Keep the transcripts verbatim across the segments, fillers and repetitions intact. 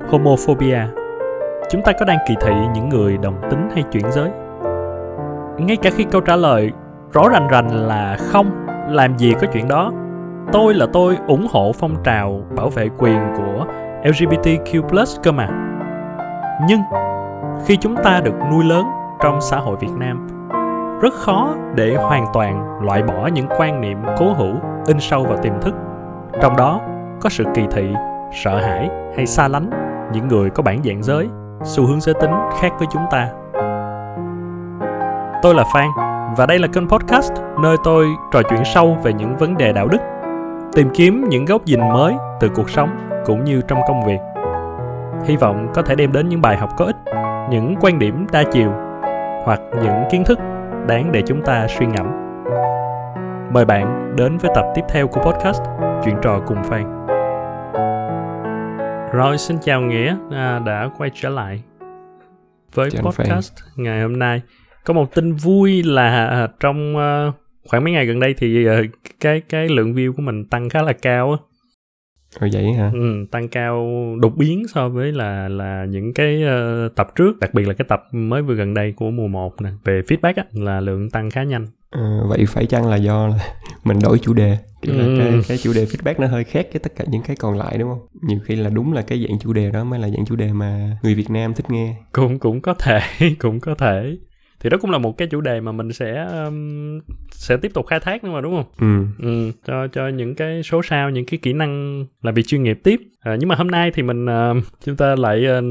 Homophobia. Chúng ta có đang kỳ thị những người đồng tính hay chuyển giới? Ngay cả khi câu trả lời rõ rành rành là không, làm gì có chuyện đó. Tôi là tôi ủng hộ phong trào bảo vệ quyền của lờ giê bê tê quy cơ mà. Nhưng khi chúng ta được nuôi lớn trong xã hội Việt Nam, rất khó để hoàn toàn loại bỏ những quan niệm cố hữu in sâu vào tiềm thức. Trong đó có sự kỳ thị, sợ hãi hay xa lánh những người có bản dạng giới, xu hướng giới tính khác với chúng ta. Tôi là Phan và đây là kênh podcast nơi tôi trò chuyện sâu về những vấn đề đạo đức, tìm kiếm những góc nhìn mới từ cuộc sống cũng như trong công việc. Hy vọng có thể đem đến những bài học có ích, những quan điểm đa chiều hoặc những kiến thức đáng để chúng ta suy ngẫm. Mời bạn đến với tập tiếp theo của podcast Chuyện trò cùng Phan. Rồi, xin chào Nghĩa à, đã quay trở lại với chào podcast Phan. Ngày hôm nay có một tin vui là trong uh, khoảng mấy ngày gần đây thì uh, cái cái lượng view của mình tăng khá là cao á. Rồi vậy hả? Ừ, tăng cao đột biến so với là là những cái uh, tập trước, đặc biệt là cái tập mới vừa gần đây của mùa một nè, về feedback á, là lượng tăng khá nhanh. À, vậy phải chăng là do là mình đổi chủ đề, kiểu ừ. là cái, cái chủ đề feedback nó hơi khác với tất cả những cái còn lại đúng không? Nhiều khi là đúng là cái dạng chủ đề đó mới là dạng chủ đề mà người Việt Nam thích nghe. Cũng cũng có thể, cũng có thể. Thì đó cũng là một cái chủ đề mà mình sẽ um, sẽ tiếp tục khai thác nữa mà đúng không? Ừ. ừ cho cho những cái số sau, những cái kỹ năng làm việc chuyên nghiệp tiếp. À, nhưng mà hôm nay thì mình uh, chúng ta lại uh,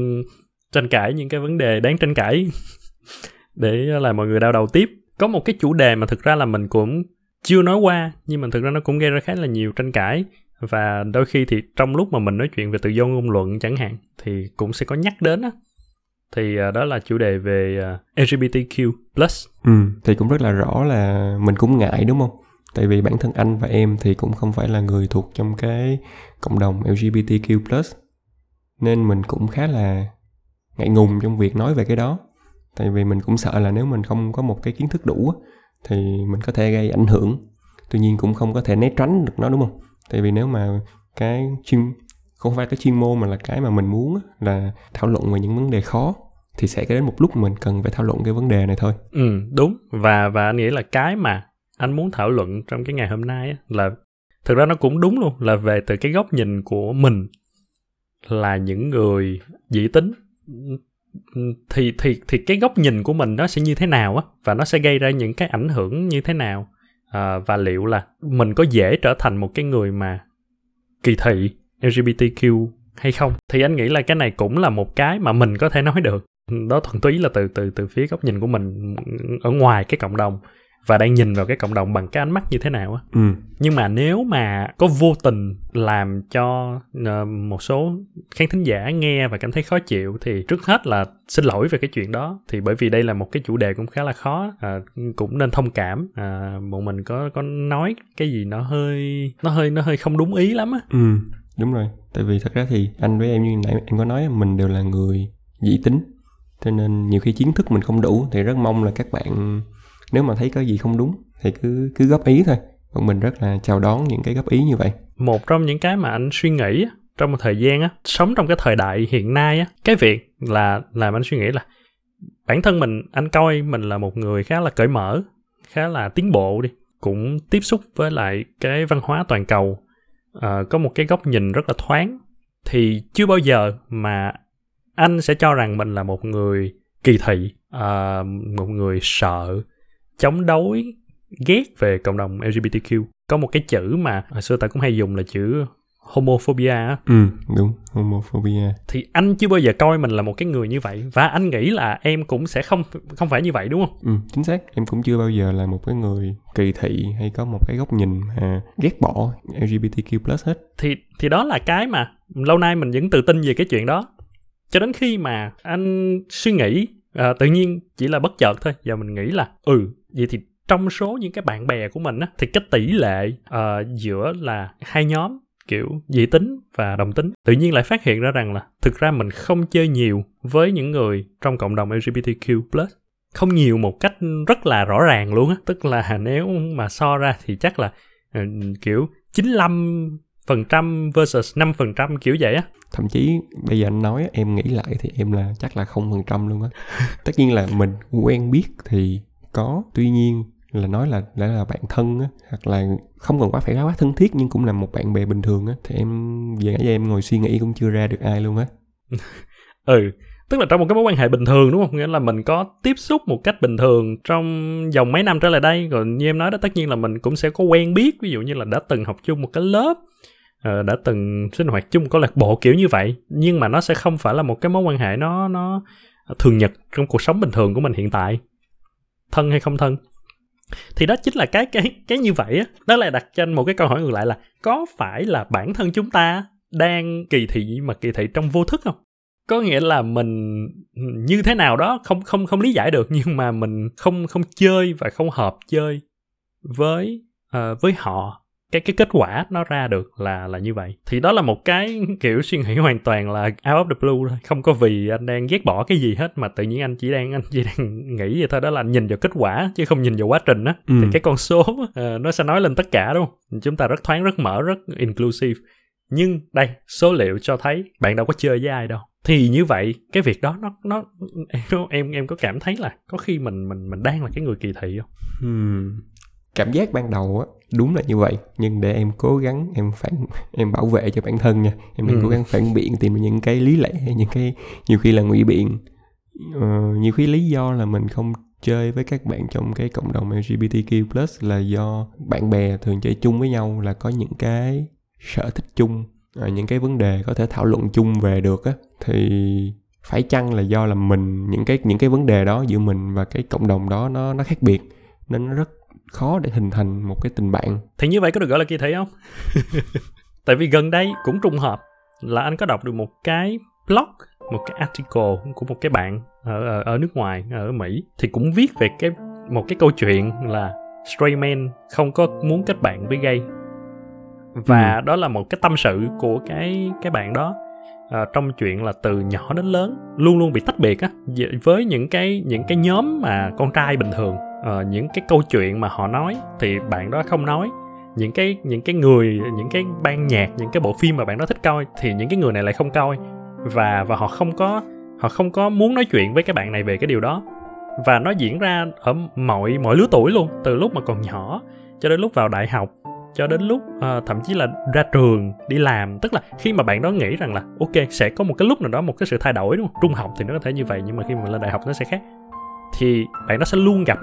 tranh cãi những cái vấn đề đáng tranh cãi để làm mọi người đau đầu tiếp. Có một cái chủ đề mà thực ra là mình cũng chưa nói qua, nhưng mà thực ra nó cũng gây ra khá là nhiều tranh cãi. Và đôi khi thì trong lúc mà mình nói chuyện về tự do ngôn luận chẳng hạn thì cũng sẽ có nhắc đến á. Thì đó là chủ đề về lờ giê bê tê quy plus. Ừ, thì cũng rất là rõ là mình cũng ngại đúng không? Tại vì bản thân anh và em thì cũng không phải là người thuộc trong cái cộng đồng lờ giê bê tê quy plus. Nên mình cũng khá là ngại ngùng trong việc nói về cái đó. Tại vì mình cũng sợ là nếu mình không có một cái kiến thức đủ thì mình có thể gây ảnh hưởng. Tuy nhiên cũng không có thể né tránh được nó đúng không? Tại vì nếu mà cái chuyên... không phải cái chuyên môn mà là cái mà mình muốn là thảo luận về những vấn đề khó thì sẽ đến một lúc mình cần phải thảo luận cái vấn đề này thôi. Ừ, đúng. Và và anh nghĩ là cái mà anh muốn thảo luận trong cái ngày hôm nay là thực ra nó cũng đúng luôn, là về từ cái góc nhìn của mình là những người dị tính thì thì thì cái góc nhìn của mình nó sẽ như thế nào á, và nó sẽ gây ra những cái ảnh hưởng như thế nào, à, và liệu là mình có dễ trở thành một cái người mà kỳ thị lờ giê bê tê quy hay không. Thì anh nghĩ là cái này cũng là một cái mà mình có thể nói được. Đó thuần túy là từ từ từ phía góc nhìn của mình ở ngoài cái cộng đồng và đang nhìn vào cái cộng đồng bằng cái ánh mắt như thế nào á. Ừ. Nhưng mà nếu mà có vô tình làm cho uh, một số khán thính giả nghe và cảm thấy khó chịu thì trước hết là xin lỗi về cái chuyện đó. Thì bởi vì đây là một cái chủ đề cũng khá là khó, uh, cũng nên thông cảm. Uh, bọn mình có có nói cái gì nó hơi nó hơi nó hơi không đúng ý lắm á. Ừ. Đúng rồi, tại vì thật ra thì anh với em như nãy em có nói mình đều là người dị tính, cho nên nhiều khi kiến thức mình không đủ, thì rất mong là các bạn nếu mà thấy có gì không đúng thì cứ cứ góp ý thôi. Còn mình rất là chào đón những cái góp ý như vậy. Một trong những cái mà anh suy nghĩ trong một thời gian á, sống trong cái thời đại hiện nay á, cái việc là làm anh suy nghĩ là bản thân mình, anh coi mình là một người khá là cởi mở, khá là tiến bộ đi, cũng tiếp xúc với lại cái văn hóa toàn cầu. Uh, có một cái góc nhìn rất là thoáng, thì chưa bao giờ mà anh sẽ cho rằng mình là một người kỳ thị, uh, một người sợ, chống đối, ghét về cộng đồng lờ giê bê tê quy. Có một cái chữ mà hồi xưa ta cũng hay dùng là chữ homophobia á. Ừ, đúng, homophobia. Thì anh chưa bao giờ coi mình là một cái người như vậy, và anh nghĩ là em cũng sẽ không không phải như vậy đúng không? Ừ, chính xác. Em cũng chưa bao giờ là một cái người kỳ thị hay có một cái góc nhìn à, ghét bỏ lờ giê bê tê quy plus hết. Thì thì đó là cái mà lâu nay mình vẫn tự tin về cái chuyện đó. Cho đến khi mà anh suy nghĩ, à, tự nhiên chỉ là bất chợt thôi, và mình nghĩ là ừ, vậy thì trong số những cái bạn bè của mình á, thì cái tỷ lệ à, giữa là hai nhóm kiểu dị tính và đồng tính, tự nhiên lại phát hiện ra rằng là thực ra mình không chơi nhiều với những người trong cộng đồng lờ giê bê tê quy plus. Không nhiều một cách rất là rõ ràng luôn á. Tức là nếu mà so ra thì chắc là uh, kiểu chín mươi lăm phần trăm versus năm phần trăm kiểu vậy á. Thậm chí bây giờ anh nói em nghĩ lại thì em là chắc là không phần trăm luôn á. Tất nhiên là mình quen biết thì có, tuy nhiên là nói là đã là bạn thân á, hoặc là không cần quá phải quá thân thiết nhưng cũng là một bạn bè bình thường á, thì em về nãy giờ em ngồi suy nghĩ cũng chưa ra được ai luôn á. Ừ, tức là trong một cái mối quan hệ bình thường đúng không? Nghĩa là mình có tiếp xúc một cách bình thường trong vòng mấy năm trở lại đây. Rồi như em nói đó, tất nhiên là mình cũng sẽ có quen biết, ví dụ như là đã từng học chung một cái lớp, đã từng sinh hoạt chung câu lạc bộ kiểu như vậy. Nhưng mà nó sẽ không phải là một cái mối quan hệ nó nó thường nhật trong cuộc sống bình thường của mình hiện tại. Thân hay không thân? Thì đó chính là cái cái cái như vậy á. Đó là đặt cho anh một cái câu hỏi ngược lại là có phải là bản thân chúng ta đang kỳ thị mà kỳ thị trong vô thức không? Có nghĩa là mình như thế nào đó không không không lý giải được, nhưng mà mình không không chơi và không hợp chơi với uh, với họ. Cái cái kết quả nó ra được là là như vậy. Thì đó là một cái kiểu suy nghĩ hoàn toàn là out of the blue thôi. Không có vì anh đang ghét bỏ cái gì hết, mà tự nhiên anh chỉ đang anh chỉ đang nghĩ vậy thôi. Đó là anh nhìn vào kết quả chứ không nhìn vào quá trình á. Ừ. Thì cái con số uh, nó sẽ nói lên tất cả đúng không? Chúng ta rất thoáng, rất mở, rất inclusive. Nhưng đây, số liệu cho thấy bạn đâu có chơi với ai đâu. Thì như vậy cái việc đó nó nó em em có cảm thấy là có khi mình mình mình đang là cái người kỳ thị không? Hmm. Cảm giác ban đầu á đúng là như vậy, nhưng để em cố gắng em phản em bảo vệ cho bản thân nha, em đang ừ. cố gắng phản biện, tìm những cái lý lẽ, những cái nhiều khi là ngụy biện, uh, nhiều khi lý do là mình không chơi với các bạn trong cái cộng đồng lờ giê bê tê quy plus là do bạn bè thường chơi chung với nhau là có những cái sở thích chung, à, những cái vấn đề có thể thảo luận chung về được á, thì phải chăng là do là mình những cái những cái vấn đề đó giữa mình và cái cộng đồng đó nó nó khác biệt nên nó rất khó để hình thành một cái tình bạn. Thì như vậy có được gọi là kỳ thị không? Tại vì gần đây cũng trùng hợp là anh có đọc được một cái blog, một cái article của một cái bạn ở ở, ở nước ngoài, ở Mỹ, thì cũng viết về cái một cái câu chuyện là straight men không có muốn kết bạn với gay. Và ừ. đó là một cái tâm sự của cái, cái bạn đó à, trong chuyện là từ nhỏ đến lớn luôn luôn bị tách biệt á, với những cái, những cái nhóm mà con trai bình thường, à, những cái câu chuyện mà họ nói thì bạn đó không nói, những cái, những cái người, những cái ban nhạc, những cái bộ phim mà bạn đó thích coi thì những cái người này lại không coi, và, và họ, không có, họ không có muốn nói chuyện với cái bạn này về cái điều đó. Và nó diễn ra ở mọi, mọi lứa tuổi luôn, từ lúc mà còn nhỏ cho đến lúc vào đại học, cho đến lúc uh, thậm chí là ra trường đi làm. Tức là khi mà bạn đó nghĩ rằng là ok, sẽ có một cái lúc nào đó một cái sự thay đổi đúng không? Trung học thì nó có thể như vậy, nhưng mà khi mà lên đại học nó sẽ khác. Thì bạn nó sẽ luôn gặp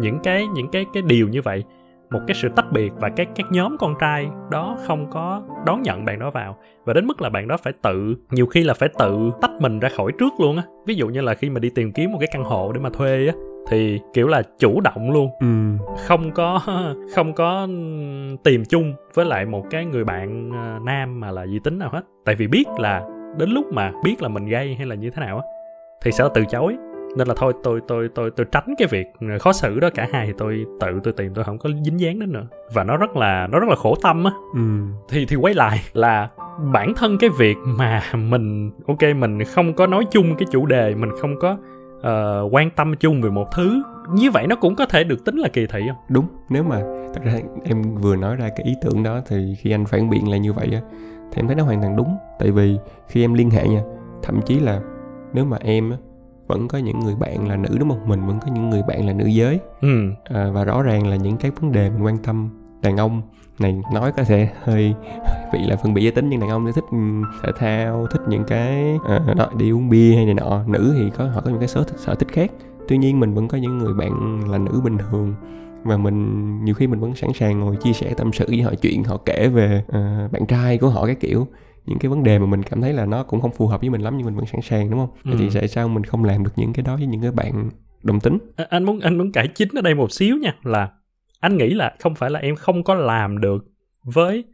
những cái những cái cái điều như vậy, một cái sự tách biệt, và các các nhóm con trai đó không có đón nhận bạn đó vào, và đến mức là bạn đó phải tự, nhiều khi là phải tự tách mình ra khỏi trước luôn á. Ví dụ như là khi mà đi tìm kiếm một cái căn hộ để mà thuê á, thì kiểu là chủ động luôn, ừ. không có không có tìm chung với lại một cái người bạn nam mà là dị tính nào hết, tại vì biết là đến lúc mà biết là mình gay hay là như thế nào á thì sẽ từ chối. Nên là thôi tôi tôi tôi tôi tránh cái việc khó xử đó, cả hai thì tôi tự tôi tìm, tôi không có dính dáng đến nữa. Và nó rất là nó rất là khổ tâm á. ừ. thì thì quay lại là bản thân cái việc mà mình ok mình không có nói chung cái chủ đề, mình không có Uh, quan tâm chung về một thứ như vậy, nó cũng có thể được tính là kỳ thị không? Đúng, nếu mà thật ra em vừa nói ra cái ý tưởng đó thì khi anh phản biện là như vậy á, thì em thấy nó hoàn toàn đúng. Tại vì khi em liên hệ nha, thậm chí là nếu mà em á, vẫn có những người bạn là nữ đúng không? Mình vẫn có những người bạn là nữ giới, ừ. à, và rõ ràng là những cái vấn đề mình quan tâm đàn ông này, nói có thể hơi bị là phân biệt giới tính, nhưng đàn ông thì thích thể thao, thích những cái à, đó, đi uống bia hay này nọ. Nữ thì có họ có những cái sở thích, sở thích khác. Tuy nhiên mình vẫn có những người bạn là nữ bình thường, và mình nhiều khi mình vẫn sẵn sàng ngồi chia sẻ tâm sự với họ, chuyện họ kể về à, bạn trai của họ, cái kiểu những cái vấn đề mà mình cảm thấy là nó cũng không phù hợp với mình lắm, nhưng mình vẫn sẵn sàng đúng không? ừ. Thì tại sao mình không làm được những cái đó với những cái bạn đồng tính? à, anh muốn anh muốn cải chính ở đây một xíu nha, là anh nghĩ là không phải là em không có làm được với...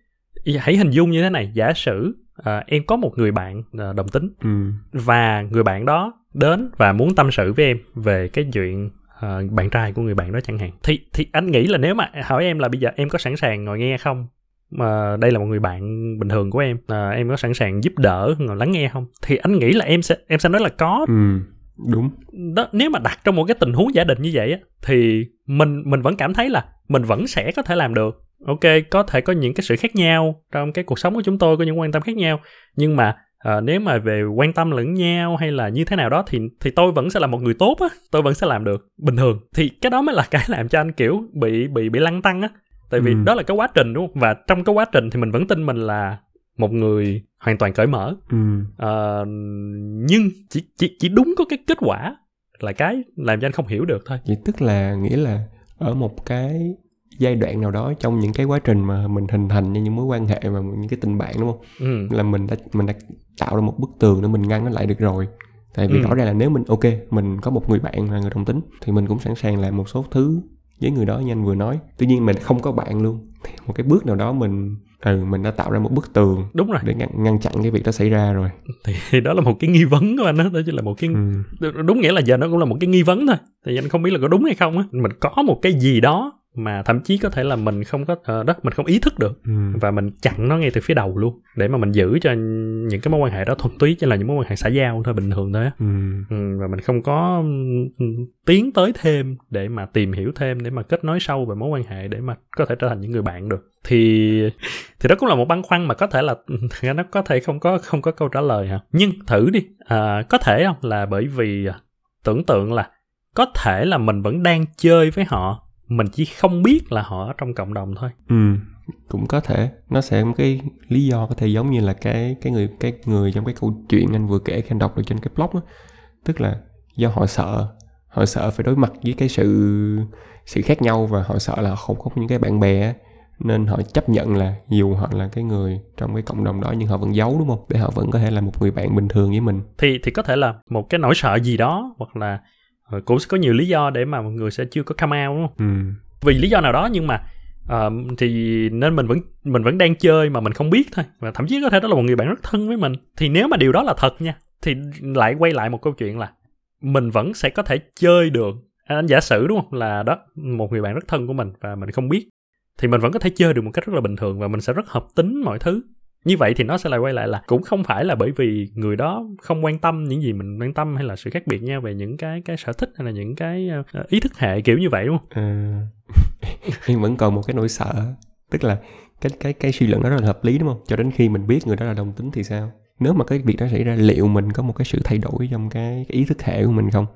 Hãy hình dung như thế này, giả sử à, em có một người bạn à, đồng tính, ừ. và người bạn đó đến và muốn tâm sự với em về cái chuyện à, bạn trai của người bạn đó chẳng hạn. Thì, thì anh nghĩ là nếu mà hỏi em là bây giờ em có sẵn sàng ngồi nghe không? Mà đây là một người bạn bình thường của em, à, em có sẵn sàng giúp đỡ, ngồi lắng nghe không? Thì anh nghĩ là em sẽ, em sẽ nói là có. Ừ. Đúng đó, nếu mà đặt trong một cái tình huống giả định như vậy á, thì mình mình vẫn cảm thấy là mình vẫn sẽ có thể làm được, ok, có thể có những cái sự khác nhau trong cái cuộc sống của chúng tôi, có những quan tâm khác nhau, nhưng mà à, nếu mà về quan tâm lẫn nhau hay là như thế nào đó thì thì tôi vẫn sẽ là một người tốt á, tôi vẫn sẽ làm được bình thường. Thì cái đó mới là cái làm cho anh kiểu bị bị bị lăng tăng á, tại vì ừ. đó là cái quá trình đúng không? Và trong cái quá trình thì mình vẫn tin mình là một người hoàn toàn cởi mở, ừ. à, nhưng chỉ chỉ chỉ đúng có cái kết quả là cái làm cho anh không hiểu được thôi. Vậy tức là nghĩa là ở một cái giai đoạn nào đó trong những cái quá trình mà mình hình thành những mối quan hệ và những cái tình bạn đúng không? Ừ. Là mình đã mình đã tạo ra một bức tường để mình ngăn nó lại được rồi. Tại vì ừ. rõ ràng là nếu mình ok, mình có một người bạn là người đồng tính thì mình cũng sẵn sàng làm một số thứ với người đó như anh vừa nói. Tuy nhiên mình không có bạn luôn. Thì một cái bước nào đó mình ừ mình đã tạo ra một bức tường đúng rồi để ngăn, ngăn chặn cái việc đó xảy ra rồi. Thì, thì đó là một cái nghi vấn của anh đó, đó chỉ là một cái ừ. đúng nghĩa là giờ nó cũng là một cái nghi vấn thôi. Thì anh không biết là có đúng hay không á. Mình có một cái gì đó mà thậm chí có thể là mình không có uh, đó mình không ý thức được ừ. và mình chặn nó ngay từ phía đầu luôn để mà mình giữ cho những cái mối quan hệ đó thuần túy chỉ là những mối quan hệ xã giao thôi, bình thường thôi á ừ. ừ, và mình không có tiến tới thêm để mà tìm hiểu thêm, để mà kết nối sâu về mối quan hệ để mà có thể trở thành những người bạn được. Thì thì đó cũng là một băn khoăn mà có thể là nó có thể không có không có câu trả lời hả, nhưng thử đi à, có thể không là bởi vì tưởng tượng là có thể là mình vẫn đang chơi với họ, mình chỉ không biết là họ ở trong cộng đồng thôi. Ừ, cũng có thể. Nó sẽ một cái lý do có thể giống như là cái cái người cái người trong cái câu chuyện anh vừa kể khi anh đọc được trên cái blog á, tức là do họ sợ, họ sợ phải đối mặt với cái sự sự khác nhau và họ sợ là họ không có những cái bạn bè á, nên họ chấp nhận là dù họ là cái người trong cái cộng đồng đó nhưng họ vẫn giấu đúng không? Để họ vẫn có thể là một người bạn bình thường với mình. Thì thì có thể là một cái nỗi sợ gì đó hoặc là cũng sẽ có nhiều lý do để mà mọi người sẽ chưa có come out đúng không? Ừ. Vì lý do nào đó nhưng mà uh, thì nên mình vẫn mình vẫn đang chơi mà mình không biết thôi, và thậm chí có thể đó là một người bạn rất thân với mình. Thì nếu mà điều đó là thật nha, thì lại quay lại một câu chuyện là mình vẫn sẽ có thể chơi được. Anh giả sử đúng không là đó một người bạn rất thân của mình và mình không biết, thì mình vẫn có thể chơi được một cách rất là bình thường và mình sẽ rất hợp tính mọi thứ. Như vậy thì nó sẽ lại quay lại là cũng không phải là bởi vì người đó không quan tâm những gì mình quan tâm hay là sự khác biệt nhau về những cái cái sở thích hay là những cái uh, ý thức hệ kiểu như vậy đúng không? À, nhưng vẫn còn một cái nỗi sợ, tức là cái cái cái suy luận đó rất là hợp lý đúng không? Cho đến khi mình biết người đó là đồng tính thì sao? Nếu mà cái việc đó xảy ra liệu mình có một cái sự thay đổi trong cái, cái ý thức hệ của mình không?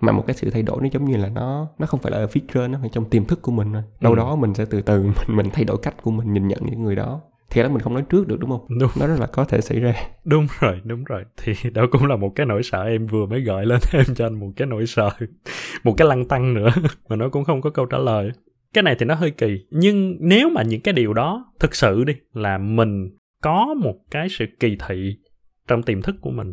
Mà một cái sự thay đổi nó giống như là nó nó không phải là ở phía trên, nó phải trong tiềm thức của mình thôi. Đâu ừ. đó mình sẽ từ từ mình mình thay đổi cách của mình nhìn nhận những người đó. Thì đó mình không nói trước được đúng không? Đúng. Nó rất là có thể xảy ra. Đúng rồi, đúng rồi. Thì đó cũng là một cái nỗi sợ em vừa mới gọi lên em cho anh, một cái nỗi sợ, một cái lăn tăn nữa mà nó cũng không có câu trả lời. Cái này thì nó hơi kỳ. Nhưng nếu mà những cái điều đó thực sự đi là mình có một cái sự kỳ thị trong tiềm thức của mình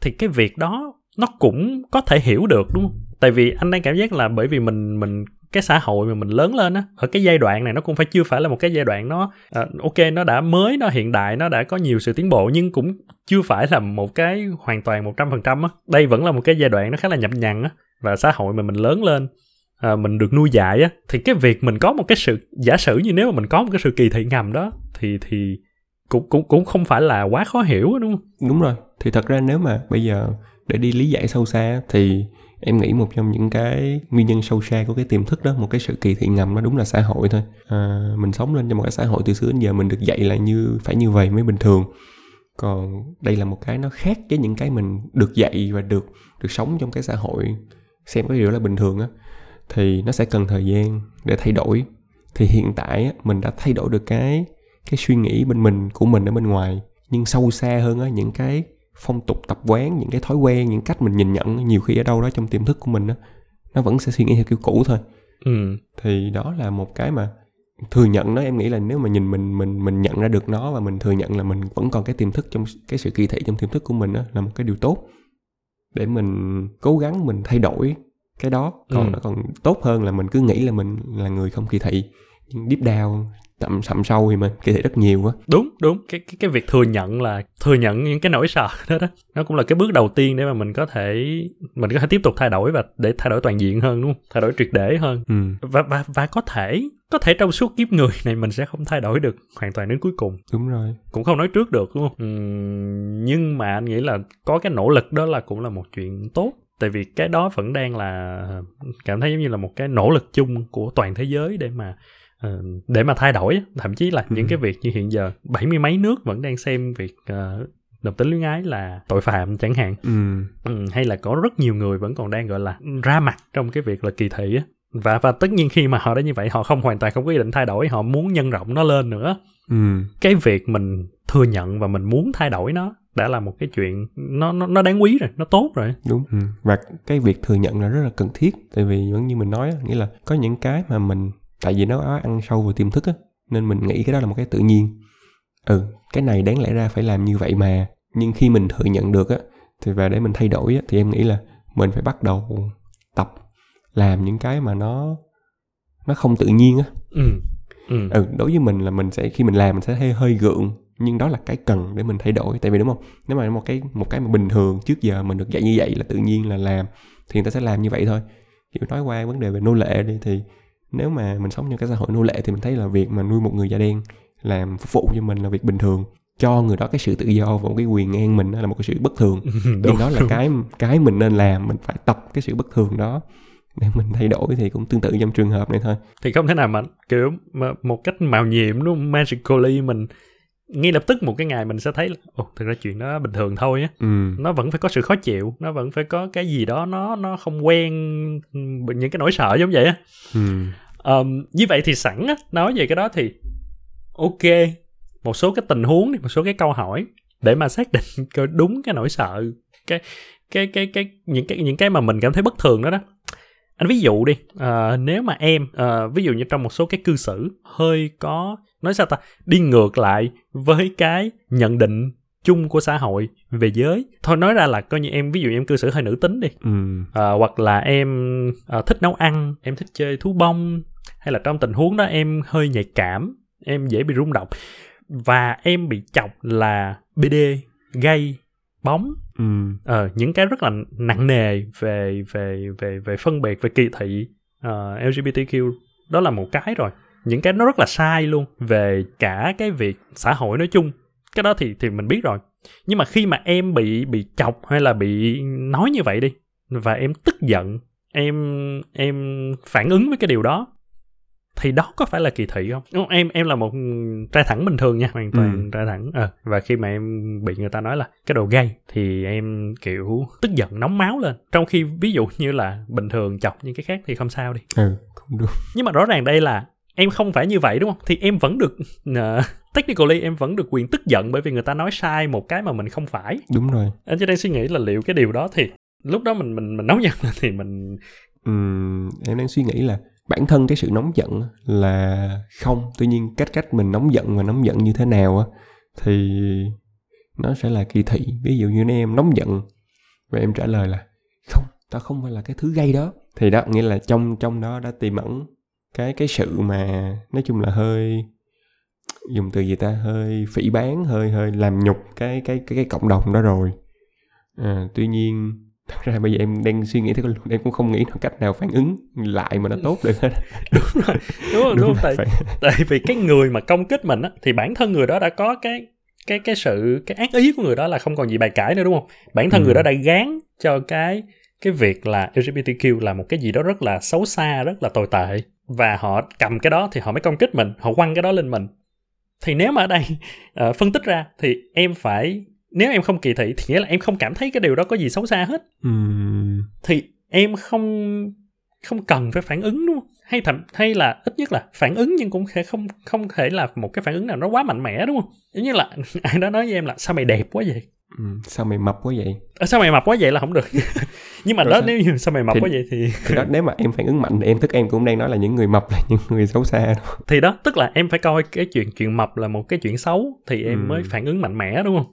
thì cái việc đó nó cũng có thể hiểu được đúng không? Tại vì anh đang cảm giác là bởi vì mình mình cái xã hội mà mình lớn lên á, ở cái giai đoạn này nó cũng phải chưa phải là một cái giai đoạn nó uh, ok, nó đã mới, nó hiện đại, nó đã có nhiều sự tiến bộ nhưng cũng chưa phải là một cái hoàn toàn một trăm phần trăm á. Đây vẫn là một cái giai đoạn nó khá là nhập nhằng á, và xã hội mà mình lớn lên uh, mình được nuôi dạy á, thì cái việc mình có một cái sự giả sử như nếu mà mình có một cái sự kỳ thị ngầm đó thì thì cũng cũng cũng không phải là quá khó hiểu á, đúng không? Đúng rồi. Thì thật ra nếu mà bây giờ để đi lý giải sâu xa thì em nghĩ một trong những cái nguyên nhân sâu xa của cái tiềm thức đó, một cái sự kỳ thị ngầm, nó đúng là xã hội thôi. À, mình sống lên trong một cái xã hội từ xưa đến giờ mình được dạy là như phải như vậy mới bình thường. Còn đây là một cái nó khác với những cái mình được dạy và được được sống trong cái xã hội xem cái điều đó là bình thường á, thì nó sẽ cần thời gian để thay đổi. Thì hiện tại á, mình đã thay đổi được cái cái suy nghĩ bên mình của mình ở bên ngoài, nhưng sâu xa hơn á, những cái phong tục tập quán, những cái thói quen, những cách mình nhìn nhận nhiều khi ở đâu đó trong tiềm thức của mình đó, nó vẫn sẽ suy nghĩ theo kiểu cũ thôi. Ừ. Thì đó là một cái mà thừa nhận nó, em nghĩ là nếu mà nhìn mình mình mình nhận ra được nó và mình thừa nhận là mình vẫn còn cái tiềm thức, trong cái sự kỳ thị trong tiềm thức của mình đó, là một cái điều tốt để mình cố gắng mình thay đổi cái đó. Còn ừ. nó còn tốt hơn là mình cứ nghĩ là mình là người không kỳ thị, nhưng deep down tầm sậm sâu thì mình kỳ thị rất nhiều á. Đúng, đúng. Cái, cái cái việc thừa nhận là thừa nhận những cái nỗi sợ đó đó. Nó cũng là cái bước đầu tiên để mà mình có thể mình có thể tiếp tục thay đổi, và để thay đổi toàn diện hơn đúng không? Thay đổi triệt để hơn. Ừ. Và và và có thể có thể trong suốt kiếp người này mình sẽ không thay đổi được hoàn toàn đến cuối cùng. Đúng rồi. Cũng không nói trước được đúng không? Ừ, nhưng mà anh nghĩ là có cái nỗ lực đó là cũng là một chuyện tốt. Tại vì cái đó vẫn đang là cảm thấy giống như là một cái nỗ lực chung của toàn thế giới để mà uh, để mà thay đổi. Thậm chí là những cái việc như hiện giờ bảy mươi mấy nước vẫn đang xem việc uh, đồng tính luyến ái là tội phạm chẳng hạn. ừ. Ừ, hay là có rất nhiều người vẫn còn đang gọi là ra mặt trong cái việc là kỳ thị á. Và, và tất nhiên khi mà họ đã như vậy, họ không hoàn toàn không có ý định thay đổi, họ muốn nhân rộng nó lên nữa. ừ. Cái việc mình thừa nhận và mình muốn thay đổi nó đã là một cái chuyện nó, nó, nó đáng quý rồi, nó tốt rồi. Đúng. ừ. Và cái việc thừa nhận là rất là cần thiết. Tại vì vẫn như mình nói, nghĩa là có những cái mà mình, tại vì nó ăn sâu vào tiềm thức á, nên mình nghĩ cái đó là một cái tự nhiên. Ừ, cái này đáng lẽ ra phải làm như vậy mà. Nhưng khi mình thừa nhận được á, thì và để mình thay đổi á, thì em nghĩ là mình phải bắt đầu tập làm những cái mà nó nó không tự nhiên á. Ừ. Ừ. ừ. Đối với mình là mình sẽ khi mình làm mình sẽ hơi, hơi gượng, nhưng đó là cái cần để mình thay đổi. Tại vì đúng không? Nếu mà một cái một cái mà bình thường trước giờ mình được dạy như vậy là tự nhiên là làm, thì người ta sẽ làm như vậy thôi. Kiểu nói qua vấn đề về nô lệ đi, thì nếu mà mình sống trong cái xã hội nô lệ thì mình thấy là việc mà nuôi một người da đen làm phục vụ cho mình là việc bình thường. Cho người đó cái sự tự do và một cái quyền ngang mình là một cái sự bất thường. Nhưng đó là cái cái mình nên làm, mình phải tập cái sự bất thường đó để mình thay đổi. Thì cũng tương tự trong trường hợp này thôi. Thì không thể nào mà kiểu mà một cách mạo nhiệm, đúng không? Magically mình ngay lập tức một cái ngày mình sẽ thấy là ồ, thực ra chuyện đó bình thường thôi á. ừ. Nó vẫn phải có sự khó chịu, nó vẫn phải có cái gì đó nó nó không quen, những cái nỗi sợ giống vậy á. ừ. um, Như vậy thì sẵn á, nói về cái đó thì ok, một số cái tình huống, một số cái câu hỏi để mà xác định đúng cái nỗi sợ, cái cái cái cái những cái những cái mà mình cảm thấy bất thường đó đó. Anh ví dụ đi, à, nếu mà em à, ví dụ như trong một số cái cư xử hơi có nói sao ta đi ngược lại với cái nhận định chung của xã hội về giới. Thôi nói ra là coi như em, ví dụ em cư xử hơi nữ tính đi, ừ. à, hoặc là em à, thích nấu ăn, em thích chơi thú bông, hay là trong tình huống đó em hơi nhạy cảm, em dễ bị rung động và em bị chọc là bê đê, gay, bóng, ừ. ờ, những cái rất là nặng nề về về về về phân biệt, về kỳ thị uh, lờ giê bê tê quy. Đó là một cái rồi, những cái nó rất là sai luôn về cả cái việc xã hội nói chung. Cái đó thì thì mình biết rồi. Nhưng mà khi mà em bị bị chọc hay là bị nói như vậy đi và em tức giận, em em phản ứng với cái điều đó, thì đó có phải là kỳ thị không? Em em là một trai thẳng bình thường nha, hoàn toàn ừ. trai thẳng. À, và khi mà em bị người ta nói là cái đồ gay thì em kiểu tức giận nóng máu lên. Trong khi ví dụ như là bình thường chọc những cái khác thì không sao đi. Ừ, cũng được. Nhưng mà rõ ràng đây là em không phải như vậy, đúng không? Thì em vẫn được, uh, technically em vẫn được quyền tức giận bởi vì người ta nói sai một cái mà mình không phải. Đúng rồi. Anh chỉ đang suy nghĩ là liệu cái điều đó thì lúc đó mình mình mình nóng giận lên thì mình... Ừ, em đang suy nghĩ là bản thân cái sự nóng giận là không, tuy nhiên cách cách mình nóng giận và nóng giận như thế nào á thì nó sẽ là kỳ thị. Ví dụ như nếu em nóng giận và em trả lời là không, tao không phải là cái thứ gay đó, thì đó nghĩa là trong trong đó đã tiềm ẩn cái cái sự mà nói chung là hơi, dùng từ gì ta, hơi phỉ báng, hơi hơi làm nhục cái cái cái, cái cộng đồng đó rồi. À, tuy nhiên thật ra bây giờ em đang suy nghĩ thế, em cũng không nghĩ nó cách nào phản ứng lại mà nó tốt được hết. Đúng rồi, đúng rồi, đúng, đúng tại, phải... tại vì cái người mà công kích mình á, thì bản thân người đó đã có cái cái cái sự cái ác ý của người đó là không còn gì bài cãi nữa, đúng không? Bản thân ừ. người đó đã gán cho cái cái việc là lờ giê bê tê quy là một cái gì đó rất là xấu xa, rất là tồi tệ, và họ cầm cái đó thì họ mới công kích mình, họ quăng cái đó lên mình. Thì nếu mà ở đây uh, phân tích ra thì em phải, nếu em không kỳ thị thì nghĩa là em không cảm thấy cái điều đó có gì xấu xa hết. Ừ. Thì em không không cần phải phản ứng, đúng không? Hay thậm hay là ít nhất là phản ứng nhưng cũng sẽ không không thể là một cái phản ứng nào nó quá mạnh mẽ, đúng không? Giống như là ai đó nói với em là sao mày đẹp quá vậy? Ừ, sao mày mập quá vậy? À, sao mày mập quá vậy là không được. Nhưng mà rồi đó, sao? Nếu như sao mày mập thì, quá vậy thì... thì đó, nếu mà em phản ứng mạnh thì em thức em cũng đang nói là những người mập là những người xấu xa đó. Thì đó, tức là em phải coi cái chuyện chuyện mập là một cái chuyện xấu thì em ừ. mới phản ứng mạnh mẽ, đúng không?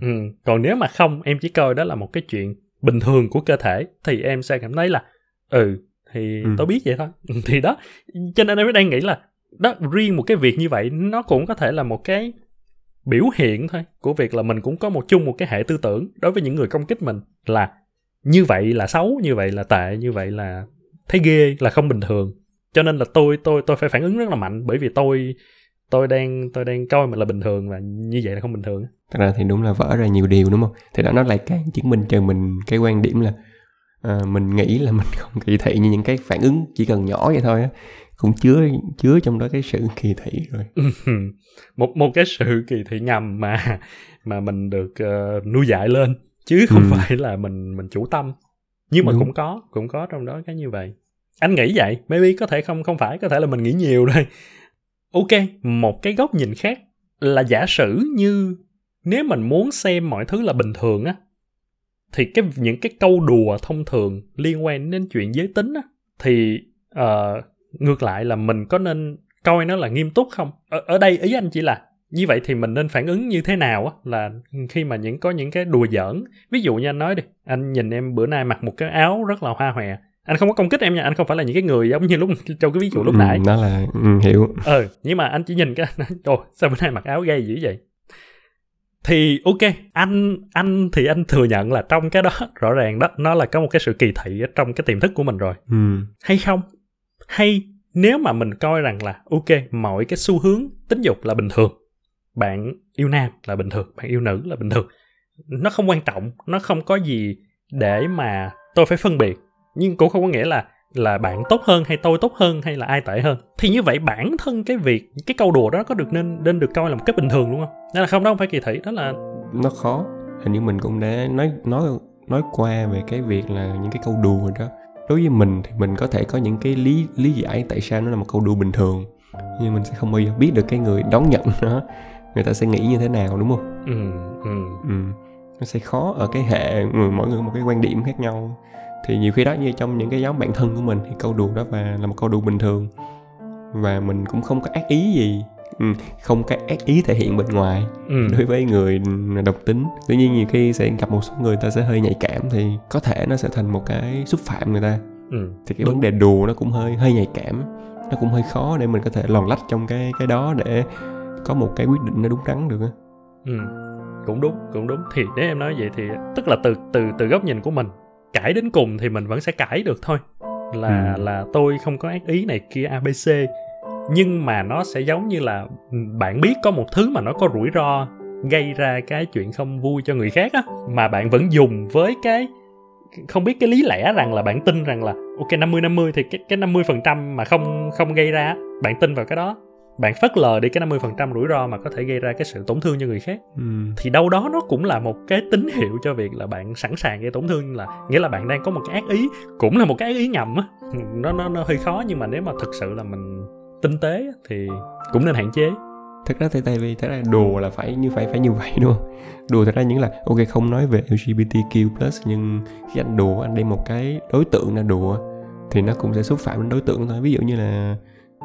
ừ. Ừ. Còn nếu mà không, em chỉ coi đó là một cái chuyện bình thường của cơ thể thì em sẽ cảm thấy là ừ thì ừ. tôi biết vậy thôi. Thì đó, cho nên em mới đang nghĩ là đó, riêng một cái việc như vậy nó cũng có thể là một cái biểu hiện thôi của việc là mình cũng có một chung một cái hệ tư tưởng đối với những người công kích mình là như vậy là xấu, như vậy là tệ, như vậy là thấy ghê, là không bình thường. Cho nên là tôi tôi tôi phải phản ứng rất là mạnh bởi vì tôi tôi đang tôi đang coi mình là bình thường và như vậy là không bình thường. Thật ra thì đúng là vỡ ra nhiều điều, đúng không? Thì đó, nó lại càng chứng minh cho mình cái quan điểm là à, mình nghĩ là mình không kỳ thị, như những cái phản ứng chỉ cần nhỏ vậy thôi á cũng chứa chứa trong đó cái sự kỳ thị rồi. một một cái sự kỳ thị ngầm mà mà mình được uh, nuôi dạy lên chứ không ừ. phải là mình mình chủ tâm, nhưng mà Đúng. cũng có cũng có trong đó cái như vậy. Anh nghĩ vậy, maybe có thể không không phải, có thể là mình nghĩ nhiều thôi. Ok, một cái góc nhìn khác là giả sử như nếu mình muốn xem mọi thứ là bình thường á, thì cái những cái câu đùa thông thường liên quan đến chuyện giới tính á, thì uh, ngược lại là mình có nên coi nó là nghiêm túc không? Ở, ở đây ý anh chỉ là như vậy thì mình nên phản ứng như thế nào á, là khi mà những có những cái đùa giỡn. Ví dụ như anh nói đi, anh nhìn em bữa nay mặc một cái áo rất là hoa hòe. Anh không có công kích em nha, anh không phải là những cái người giống như lúc trong cái ví dụ lúc nãy. Đó là ừ, hiểu. Ừ, nhưng mà anh chỉ nhìn cái nói, trời, sao bữa nay mặc áo gay dữ vậy? Thì ok, anh anh thì anh thừa nhận là trong cái đó rõ ràng đó nó là có một cái sự kỳ thị ở trong cái tiềm thức của mình rồi. Ừ. Hay không? Hay nếu mà mình coi rằng là ok, mọi cái xu hướng tính dục là bình thường. Bạn yêu nam là bình thường, bạn yêu nữ là bình thường. Nó không quan trọng, nó không có gì để mà tôi phải phân biệt. Nhưng cũng không có nghĩa là là bạn tốt hơn hay tôi tốt hơn hay là ai tệ hơn. Thì như vậy bản thân cái việc, cái câu đùa đó có được nên nên được coi là một cách bình thường đúng không? Nên là không, đó không phải kỳ thị, đó là... Nó khó. Hình như mình cũng đã nói, nói, nói qua về cái việc là những cái câu đùa đó. Đối với mình thì mình có thể có những cái lý, lý giải tại sao nó là một câu đùa bình thường. Nhưng mình sẽ không bao giờ biết được cái người đón nhận nó, người ta sẽ nghĩ như thế nào đúng không? Ừ, ừ. ừ. Nó sẽ khó ở cái hệ, mỗi người một cái quan điểm khác nhau. Thì nhiều khi đó như trong những cái nhóm bạn thân của mình thì câu đùa đó và là một câu đùa bình thường. Và mình cũng không có ác ý gì, ừ, không có ác ý thể hiện bên ngoài ừ. đối với người đồng tính. Tuy nhiên nhiều khi sẽ gặp một số người ta sẽ hơi nhạy cảm thì có thể nó sẽ thành một cái xúc phạm người ta. Ừ. Thì cái Đúng. vấn đề đùa nó cũng hơi hơi nhạy cảm, nó cũng hơi khó để mình có thể lòn lách trong cái cái đó để có một cái quyết định nó đúng đắn được á. Ừ. Cũng đúng, cũng đúng. Thì nếu em nói vậy thì tức là từ từ từ góc nhìn của mình, cãi đến cùng thì mình vẫn sẽ cãi được thôi. Là ừ. là tôi không có ác ý này kia a bê xê. Nhưng mà nó sẽ giống như là bạn biết có một thứ mà nó có rủi ro gây ra cái chuyện không vui cho người khác á, mà bạn vẫn dùng với cái không biết cái lý lẽ rằng là bạn tin rằng là ok năm mươi năm mươi thì cái cái năm mươi phần trăm mà không không gây ra, bạn tin vào cái đó. Bạn phớt lờ đi cái năm mươi phần trăm rủi ro mà có thể gây ra cái sự tổn thương cho người khác. ừ. Thì đâu đó nó cũng là một cái tín hiệu cho việc là bạn sẵn sàng gây tổn thương, là nghĩa là bạn đang có một cái ác ý, cũng là một cái ác ý ngầm á. Nó, nó, nó hơi khó, nhưng mà nếu mà thực sự là mình tinh tế thì cũng nên hạn chế. Thật ra thì tại vì thật ra đùa là phải như phải phải như vậy đúng không? Đùa thật ra những là ok không nói về lờ giê bê tê quy plus, nhưng khi anh đùa anh đem một cái đối tượng ra đùa thì nó cũng sẽ xúc phạm đến đối tượng thôi. Ví dụ như là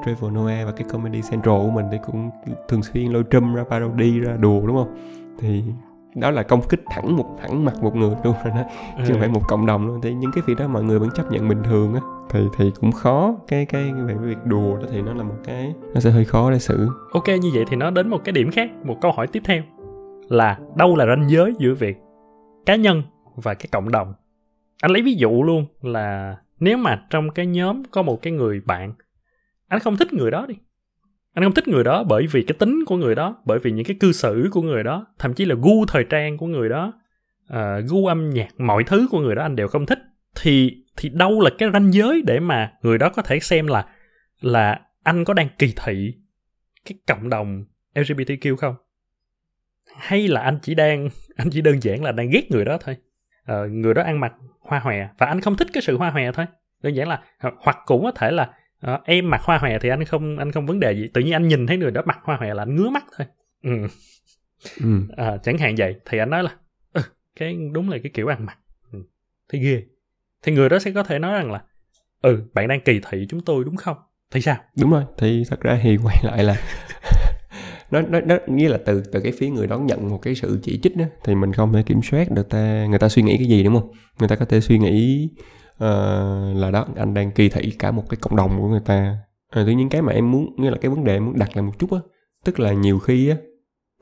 Trevor Noah và cái Comedy Central của mình thì cũng thường xuyên lôi Trump ra parody ra đùa đúng không? Thì đó là công kích thẳng một thẳng mặt một người luôn rồi đó, chứ không ừ. phải một cộng đồng luôn. Thì những cái việc đó mọi người vẫn chấp nhận bình thường á, thì thì cũng khó. Cái cái về việc đùa đó thì nó là một cái nó sẽ hơi khó để xử. Ok, như vậy thì nó đến một cái điểm khác, một câu hỏi tiếp theo là đâu là ranh giới giữa việc cá nhân và cái cộng đồng? Anh lấy ví dụ luôn là nếu mà trong cái nhóm có một cái người bạn, anh không thích người đó đi. Anh không thích người đó bởi vì cái tính của người đó, bởi vì những cái cư xử của người đó, thậm chí là gu thời trang của người đó, uh, gu âm nhạc, mọi thứ của người đó anh đều không thích. Thì thì đâu là cái ranh giới để mà người đó có thể xem là là anh có đang kỳ thị cái cộng đồng lờ giê bê tê quy không? Hay là anh chỉ đang anh chỉ đơn giản là đang ghét người đó thôi. Uh, người đó ăn mặc hoa hòe và anh không thích cái sự hoa hòe thôi. Đơn giản là hoặc cũng có thể là À, em mặc hoa hòe thì anh không anh không vấn đề gì, tự nhiên anh nhìn thấy người đó mặc hoa hòe là anh ngứa mắt thôi. ừ. Ừ. À, chẳng hạn vậy thì anh nói là ừ, cái đúng là cái kiểu ăn mặc ừ. thì ghê, thì người đó sẽ có thể nói rằng là ừ bạn đang kỳ thị chúng tôi đúng không? Thì sao? Đúng rồi, thì thật ra thì quay lại là nó nó nó nghĩa là từ từ cái phía người đón nhận một cái sự chỉ trích đó, thì mình không thể kiểm soát được ta người ta suy nghĩ cái gì đúng không? Người ta có thể suy nghĩ Uh, là đó anh đang kỳ thị cả một cái cộng đồng của người ta. À, tuy nhiên cái mà em muốn, nghĩa là cái vấn đề em muốn đặt lại một chút á, tức là nhiều khi á,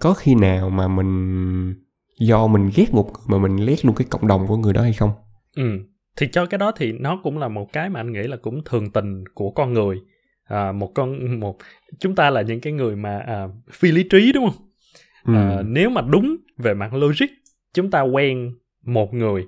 có khi nào mà mình do mình ghét một mà mình ghét luôn cái cộng đồng của người đó hay không? Ừ, thì cho cái đó thì nó cũng là một cái mà anh nghĩ là cũng thường tình của con người. À, một con một chúng ta là những cái người mà à, phi lý trí đúng không? À, ừ. Nếu mà đúng về mặt logic, chúng ta quen một người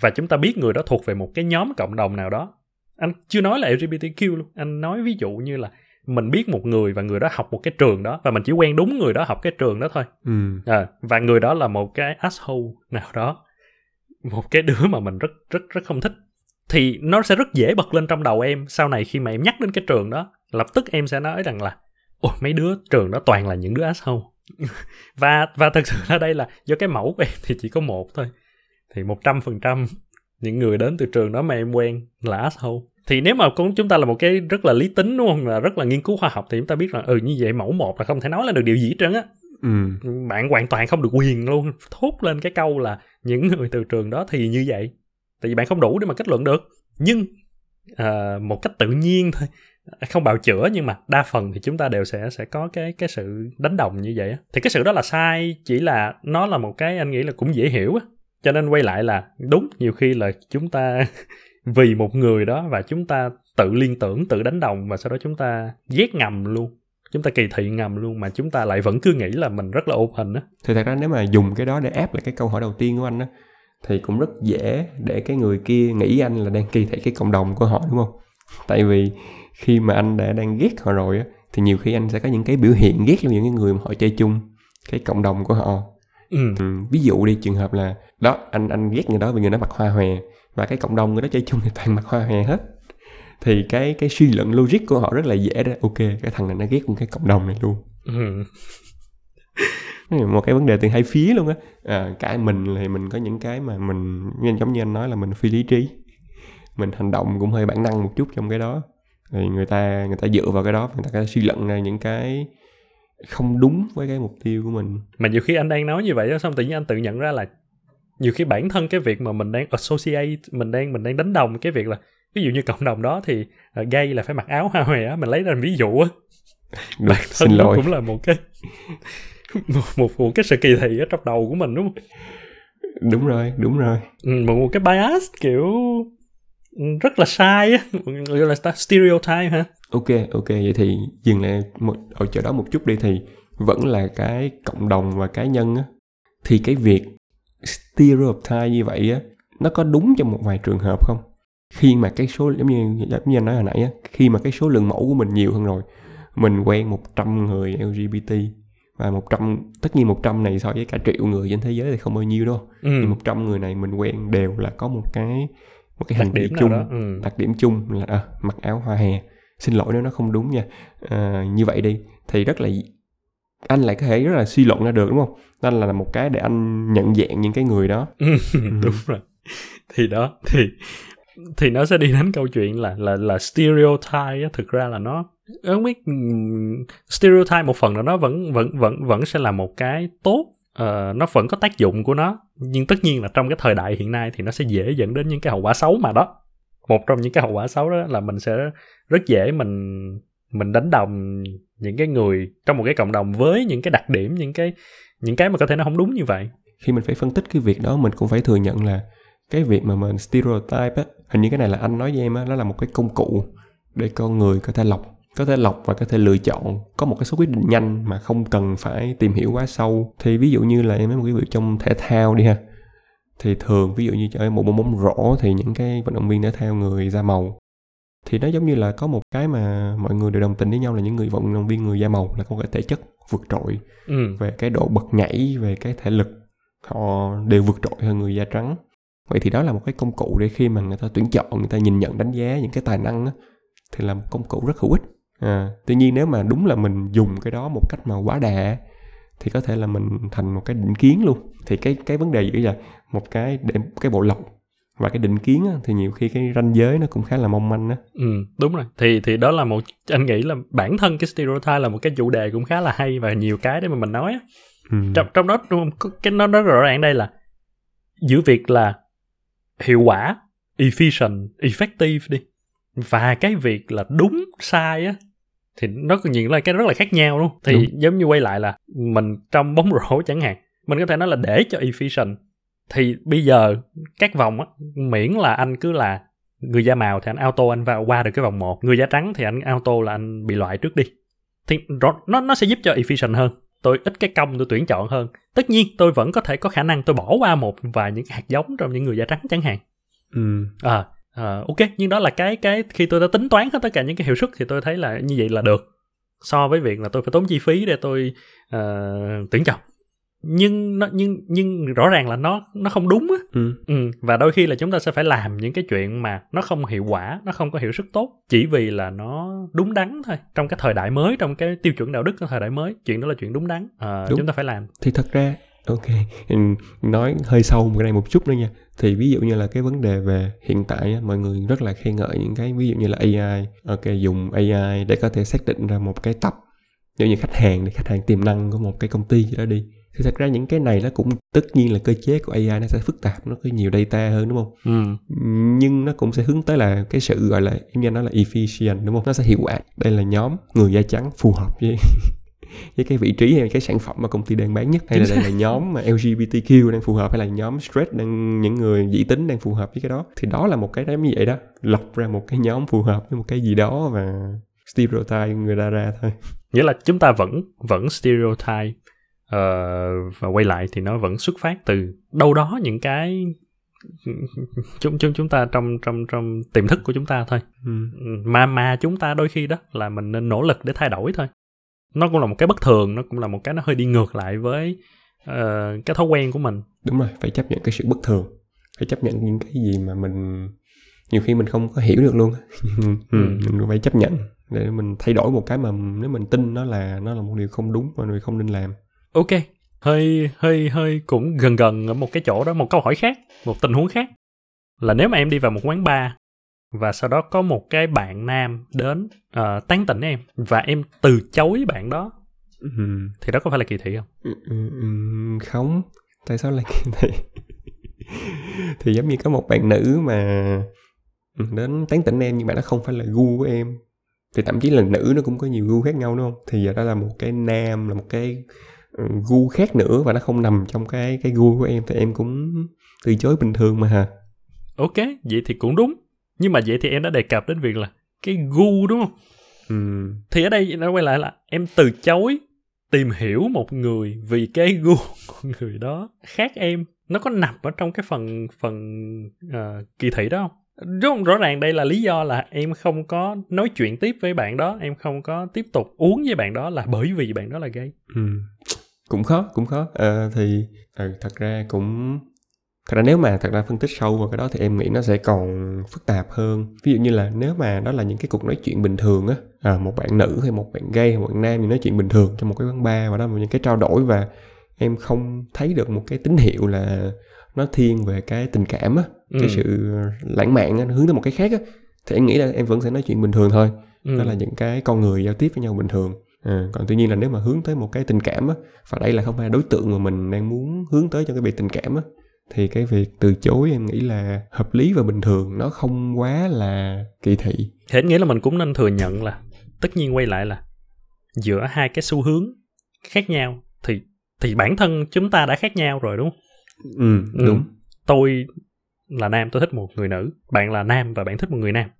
và chúng ta biết người đó thuộc về một cái nhóm cộng đồng nào đó. Anh chưa nói là lờ giê bê tê quy luôn, anh nói ví dụ như là mình biết một người và người đó học một cái trường đó, và mình chỉ quen đúng người đó học cái trường đó thôi. Ừ. À, và người đó là một cái asshole nào đó, một cái đứa mà mình rất rất rất không thích, thì nó sẽ rất dễ bật lên trong đầu em sau này khi mà em nhắc đến cái trường đó, lập tức em sẽ nói rằng là ôi mấy đứa trường đó toàn là những đứa asshole. và và thật sự là đây là do cái mẫu của em thì chỉ có một thôi, thì một trăm phần trăm những người đến từ trường đó mà em quen là asshole. Thì nếu mà cũng chúng ta là một cái rất là lý tính đúng không, là rất là nghiên cứu khoa học, thì chúng ta biết là ừ như vậy mẫu một là không thể nói là được điều gì hết trơn á. Ừ. Bạn hoàn toàn không được quyền luôn thốt lên cái câu là những người từ trường đó thì như vậy, tại vì bạn không đủ để mà kết luận được. Nhưng à, một cách tự nhiên thôi, không bào chữa, nhưng mà đa phần thì chúng ta đều sẽ sẽ có cái cái sự đánh đồng như vậy á. Thì cái sự đó là sai, chỉ là nó là một cái anh nghĩ là cũng dễ hiểu á. Cho nên quay lại là đúng, nhiều khi là chúng ta vì một người đó và chúng ta tự liên tưởng, tự đánh đồng, và sau đó chúng ta ghét ngầm luôn, chúng ta kỳ thị ngầm luôn, mà chúng ta lại vẫn cứ nghĩ là mình rất là open á. Thì thật ra nếu mà dùng cái đó để áp lại cái câu hỏi đầu tiên của anh á, thì cũng rất dễ để cái người kia nghĩ anh là đang kỳ thị cái cộng đồng của họ, đúng không? Tại vì khi mà anh đã đang ghét họ rồi á, thì nhiều khi anh sẽ có những cái biểu hiện ghét với những người mà họ chơi chung cái cộng đồng của họ. Ừ. Ừ, ví dụ đi, trường hợp là đó anh anh ghét người đó vì người đó mặc hoa hòe, và cái cộng đồng người đó chơi chung thì toàn mặc hoa hòe hết, thì cái cái suy luận logic của họ rất là dễ đó, ok cái thằng này nó ghét cái cộng đồng này luôn. Ừ. Một cái vấn đề từ hai phía luôn á. À, cả mình thì mình có những cái mà mình giống như anh nói là mình phi lý trí, mình hành động cũng hơi bản năng một chút trong cái đó, thì người ta người ta dựa vào cái đó, người ta suy luận ra những cái không đúng với cái mục tiêu của mình. Mà nhiều khi anh đang nói như vậy đó, xong tự nhiên anh tự nhận ra là nhiều khi bản thân cái việc mà mình đang associate, mình đang mình đang đánh đồng cái việc là ví dụ như cộng đồng đó thì uh, gay là phải mặc áo hoa hòe á, mình lấy ra ví dụ á. Bản thân nó cũng là một cái một, một một cái sự kỳ thị ở trong đầu của mình, đúng không? Đúng rồi, đúng rồi. Một, một cái bias kiểu rất là sai á, gọi là stereotype hả? Ok, ok, vậy thì dừng lại một, ở chỗ đó một chút đi, thì vẫn là cái cộng đồng và cá nhân á, thì cái việc stereotype như vậy á, nó có đúng trong một vài trường hợp không? Khi mà cái số, giống như, giống như anh nói hồi nãy á, khi mà cái số lượng mẫu của mình nhiều hơn rồi, mình quen một trăm người lờ giê bê tê, và một trăm, tất nhiên một trăm này so với cả triệu người trên thế giới thì không bao nhiêu đâu. Ừ. Nhưng một trăm người này mình quen đều là có một cái một cái hành vi chung, ừ. đặc điểm chung là à, mặc áo hoa hè. Xin lỗi nếu nó không đúng nha. À, như vậy đi, thì rất là anh lại có thể rất là suy luận ra được, đúng không? Nên là một cái để anh nhận dạng những cái người đó. Đúng rồi. Thì đó, thì thì nó sẽ đi đến câu chuyện là là là stereotype á, thực ra là nó không biết, stereotype một phần là nó vẫn vẫn vẫn vẫn sẽ là một cái tốt. Uh, nó vẫn có tác dụng của nó, nhưng tất nhiên là trong cái thời đại hiện nay thì nó sẽ dễ dẫn đến những cái hậu quả xấu mà đó. Một trong những cái hậu quả xấu đó là mình sẽ rất dễ mình mình đánh đồng những cái người trong một cái cộng đồng với những cái đặc điểm, những cái những cái mà có thể nó không đúng như vậy. Khi mình phải phân tích cái việc đó, mình cũng phải thừa nhận là cái việc mà mình stereotype á, hình như cái này là anh nói với em á, nó là một cái công cụ để con người có thể lọc có thể lọc và có thể lựa chọn, có một cái số quyết định nhanh mà không cần phải tìm hiểu quá sâu. Thì ví dụ như là em nói một cái việc trong thể thao đi ha, thì thường ví dụ như chơi một bộ môn rổ thì những cái vận động viên thể thao người da màu, thì nó giống như là có một cái mà mọi người đều đồng tình với nhau là những người vận động viên người da màu là có cái thể chất vượt trội. Ừ. Về cái độ bật nhảy, về cái thể lực, họ đều vượt trội hơn người da trắng. Vậy thì đó là một cái công cụ để khi mà người ta tuyển chọn, người ta nhìn nhận đánh giá những cái tài năng á, thì là một công cụ rất hữu ích. À, tuy nhiên nếu mà đúng là mình dùng cái đó một cách mà quá đà thì có thể là mình thành một cái định kiến luôn. Thì cái, cái vấn đề gì là một cái, cái bộ lọc và cái định kiến á, thì nhiều khi cái ranh giới nó cũng khá là mong manh á. Ừ, đúng rồi. Thì, thì đó là một, anh nghĩ là bản thân cái stereotype là một cái chủ đề cũng khá là hay và nhiều cái để mà mình nói á. Ừ. Trong, trong đó cái nó rất rõ ràng đây là giữa việc là hiệu quả, efficient, effective đi, và cái việc là đúng sai á, thì nó còn nhìn là cái rất là khác nhau luôn. Thì đúng, giống như quay lại là mình trong bóng rổ chẳng hạn, mình có thể nói là để cho efficient thì bây giờ các vòng á, miễn là anh cứ là người da màu thì anh auto anh vào qua được cái vòng một, người da trắng thì anh auto là anh bị loại trước đi, thì nó nó sẽ giúp cho efficient hơn. Tôi ít cái công tôi tuyển chọn hơn. Tất nhiên tôi vẫn có thể có khả năng tôi bỏ qua một vài những hạt giống trong những người da trắng chẳng hạn, Ừ. À, à, ok, nhưng đó là cái cái khi tôi đã tính toán hết tất cả những cái hiệu suất thì tôi thấy là như vậy là được, so với việc là tôi phải tốn chi phí để tôi uh, tuyển chọn. Nhưng nó, nhưng nhưng rõ ràng là nó nó không đúng á. Ừ. Ừ. Và đôi khi là chúng ta sẽ phải làm những cái chuyện mà nó không hiệu quả, nó không có hiệu suất tốt, chỉ vì là nó đúng đắn thôi. Trong cái thời đại mới, trong cái tiêu chuẩn đạo đức trong thời đại mới, chuyện đó là chuyện đúng đắn. À, đúng. Chúng ta phải làm. Thì thật ra, ok, nói hơi sâu cái này một chút nữa nha. Thì ví dụ như là cái vấn đề về hiện tại á, mọi người rất là khen ngợi những cái ví dụ như là a i, ok, dùng a i để có thể xác định ra một cái tập, ví dụ như khách hàng, để khách hàng tiềm năng của một cái công ty gì đó đi. Thì thật ra những cái này nó cũng, tất nhiên là cơ chế của a i nó sẽ phức tạp, nó có nhiều data hơn, đúng không? Ừ. Nhưng nó cũng sẽ hướng tới là cái sự gọi là, em nghe nói là efficient, đúng không? Nó sẽ hiệu quả. Đây là nhóm người da trắng phù hợp với với cái vị trí hay cái sản phẩm mà công ty đang bán nhất, hay là đây là nhóm mà lờ giê bê tê quy đang phù hợp, hay là nhóm straight, đang những người dị tính đang phù hợp với cái đó. Thì đó là một cái giống như vậy đó, lọc ra một cái nhóm phù hợp với một cái gì đó và stereotype người ta ra thôi. Nghĩa là chúng ta vẫn vẫn stereotype. Uh, và quay lại thì nó vẫn xuất phát từ đâu đó những cái chúng chúng chúng ta trong trong trong tiềm thức của chúng ta thôi. Ừ. Mà mà chúng ta đôi khi đó là mình nên nỗ lực để thay đổi thôi. Nó cũng là một cái bất thường, nó cũng là một cái nó hơi đi ngược lại với uh, cái thói quen của mình. Đúng rồi, phải chấp nhận cái sự bất thường, phải chấp nhận những cái gì mà mình nhiều khi mình không có hiểu được luôn. Ừ. Mình cũng phải chấp nhận để mình thay đổi một cái mà nếu mình tin nó là nó là một điều không đúng và mình không nên làm. Ok, hơi hơi hơi cũng gần gần ở một cái chỗ đó, một câu hỏi khác, một tình huống khác là nếu mà em đi vào một quán bar và sau đó có một cái bạn nam đến uh, tán tỉnh em và em từ chối bạn đó, ừ. thì đó có phải là kỳ thị không? Ừ, ừ, không, tại sao là kỳ thị? Thì giống như có một bạn nữ mà đến tán tỉnh em nhưng mà nó không phải là gu của em, thì thậm chí là nữ nó cũng có nhiều gu khác nhau, đúng không? Thì giờ đó là một cái nam, là một cái gu khác nữa và nó không nằm trong cái cái gu của em thì em cũng từ chối bình thường mà. Hả? Ok, vậy thì cũng đúng. Nhưng mà vậy thì em đã đề cập đến việc là cái gu, đúng không? Ừ. Thì ở đây nó quay lại là em từ chối tìm hiểu một người vì cái gu của người đó khác em. Nó có nằm ở trong cái phần phần uh, kỳ thị đó không? Đúng không? Rõ ràng đây là lý do là em không có nói chuyện tiếp với bạn đó, em không có tiếp tục uống với bạn đó là bởi vì bạn đó là gay. Ừ. Cũng khó, cũng khó. À, thì ừ, thật ra cũng... Thật ra nếu mà thật ra phân tích sâu vào cái đó thì em nghĩ nó sẽ còn phức tạp hơn. Ví dụ như là nếu mà đó là những cái cuộc nói chuyện bình thường á, à, một bạn nữ hay một bạn gay hay một bạn nam thì nói chuyện bình thường trong một cái quán bar và đó là những cái trao đổi và em không thấy được một cái tín hiệu là nó thiên về cái tình cảm á, ừ. cái sự lãng mạn á, nó hướng tới một cái khác á, thì em nghĩ là em vẫn sẽ nói chuyện bình thường thôi. Ừ. Đó là những cái con người giao tiếp với nhau bình thường. À, còn tuy nhiên là nếu mà hướng tới một cái tình cảm á, và đây là không phải đối tượng mà mình đang muốn hướng tới trong cái việc tình cảm á, thì cái việc từ chối em nghĩ là hợp lý và bình thường, nó không quá là kỳ thị. Thế nghĩa là mình cũng nên thừa nhận là tất nhiên quay lại là giữa hai cái xu hướng khác nhau thì thì bản thân chúng ta đã khác nhau rồi, đúng không? Ừ, ừ. Đúng. Tôi là nam, tôi thích một người nữ. Bạn là nam và bạn thích một người nam.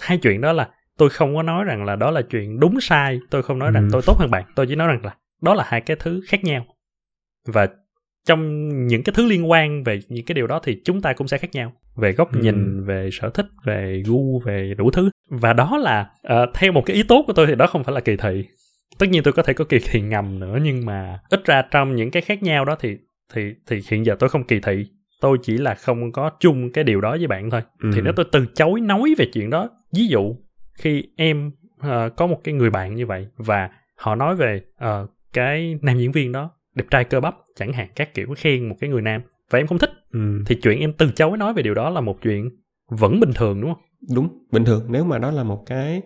Hai chuyện đó là tôi không có nói rằng là đó là chuyện đúng sai, tôi không nói rằng ừ. tôi tốt hơn bạn, tôi chỉ nói rằng là đó là hai cái thứ khác nhau. Và trong những cái thứ liên quan về những cái điều đó thì chúng ta cũng sẽ khác nhau. Về góc ừ. nhìn, về sở thích, về gu, về đủ thứ. Và đó là, uh, theo một cái ý tốt của tôi thì đó không phải là kỳ thị. Tất nhiên tôi có thể có kỳ thị ngầm nữa, nhưng mà ít ra trong những cái khác nhau đó thì, thì, thì hiện giờ tôi không kỳ thị. Tôi chỉ là không có chung cái điều đó với bạn thôi. Ừ. Thì nếu tôi từ chối nói về chuyện đó, ví dụ khi em uh, có một cái người bạn như vậy và họ nói về uh, cái nam diễn viên đó, đẹp trai cơ bắp chẳng hạn, các kiểu khen một cái người nam và em không thích, ừ. thì chuyện em từ chối nói về điều đó là một chuyện vẫn bình thường, đúng không? Đúng, bình thường. Nếu mà đó là một cái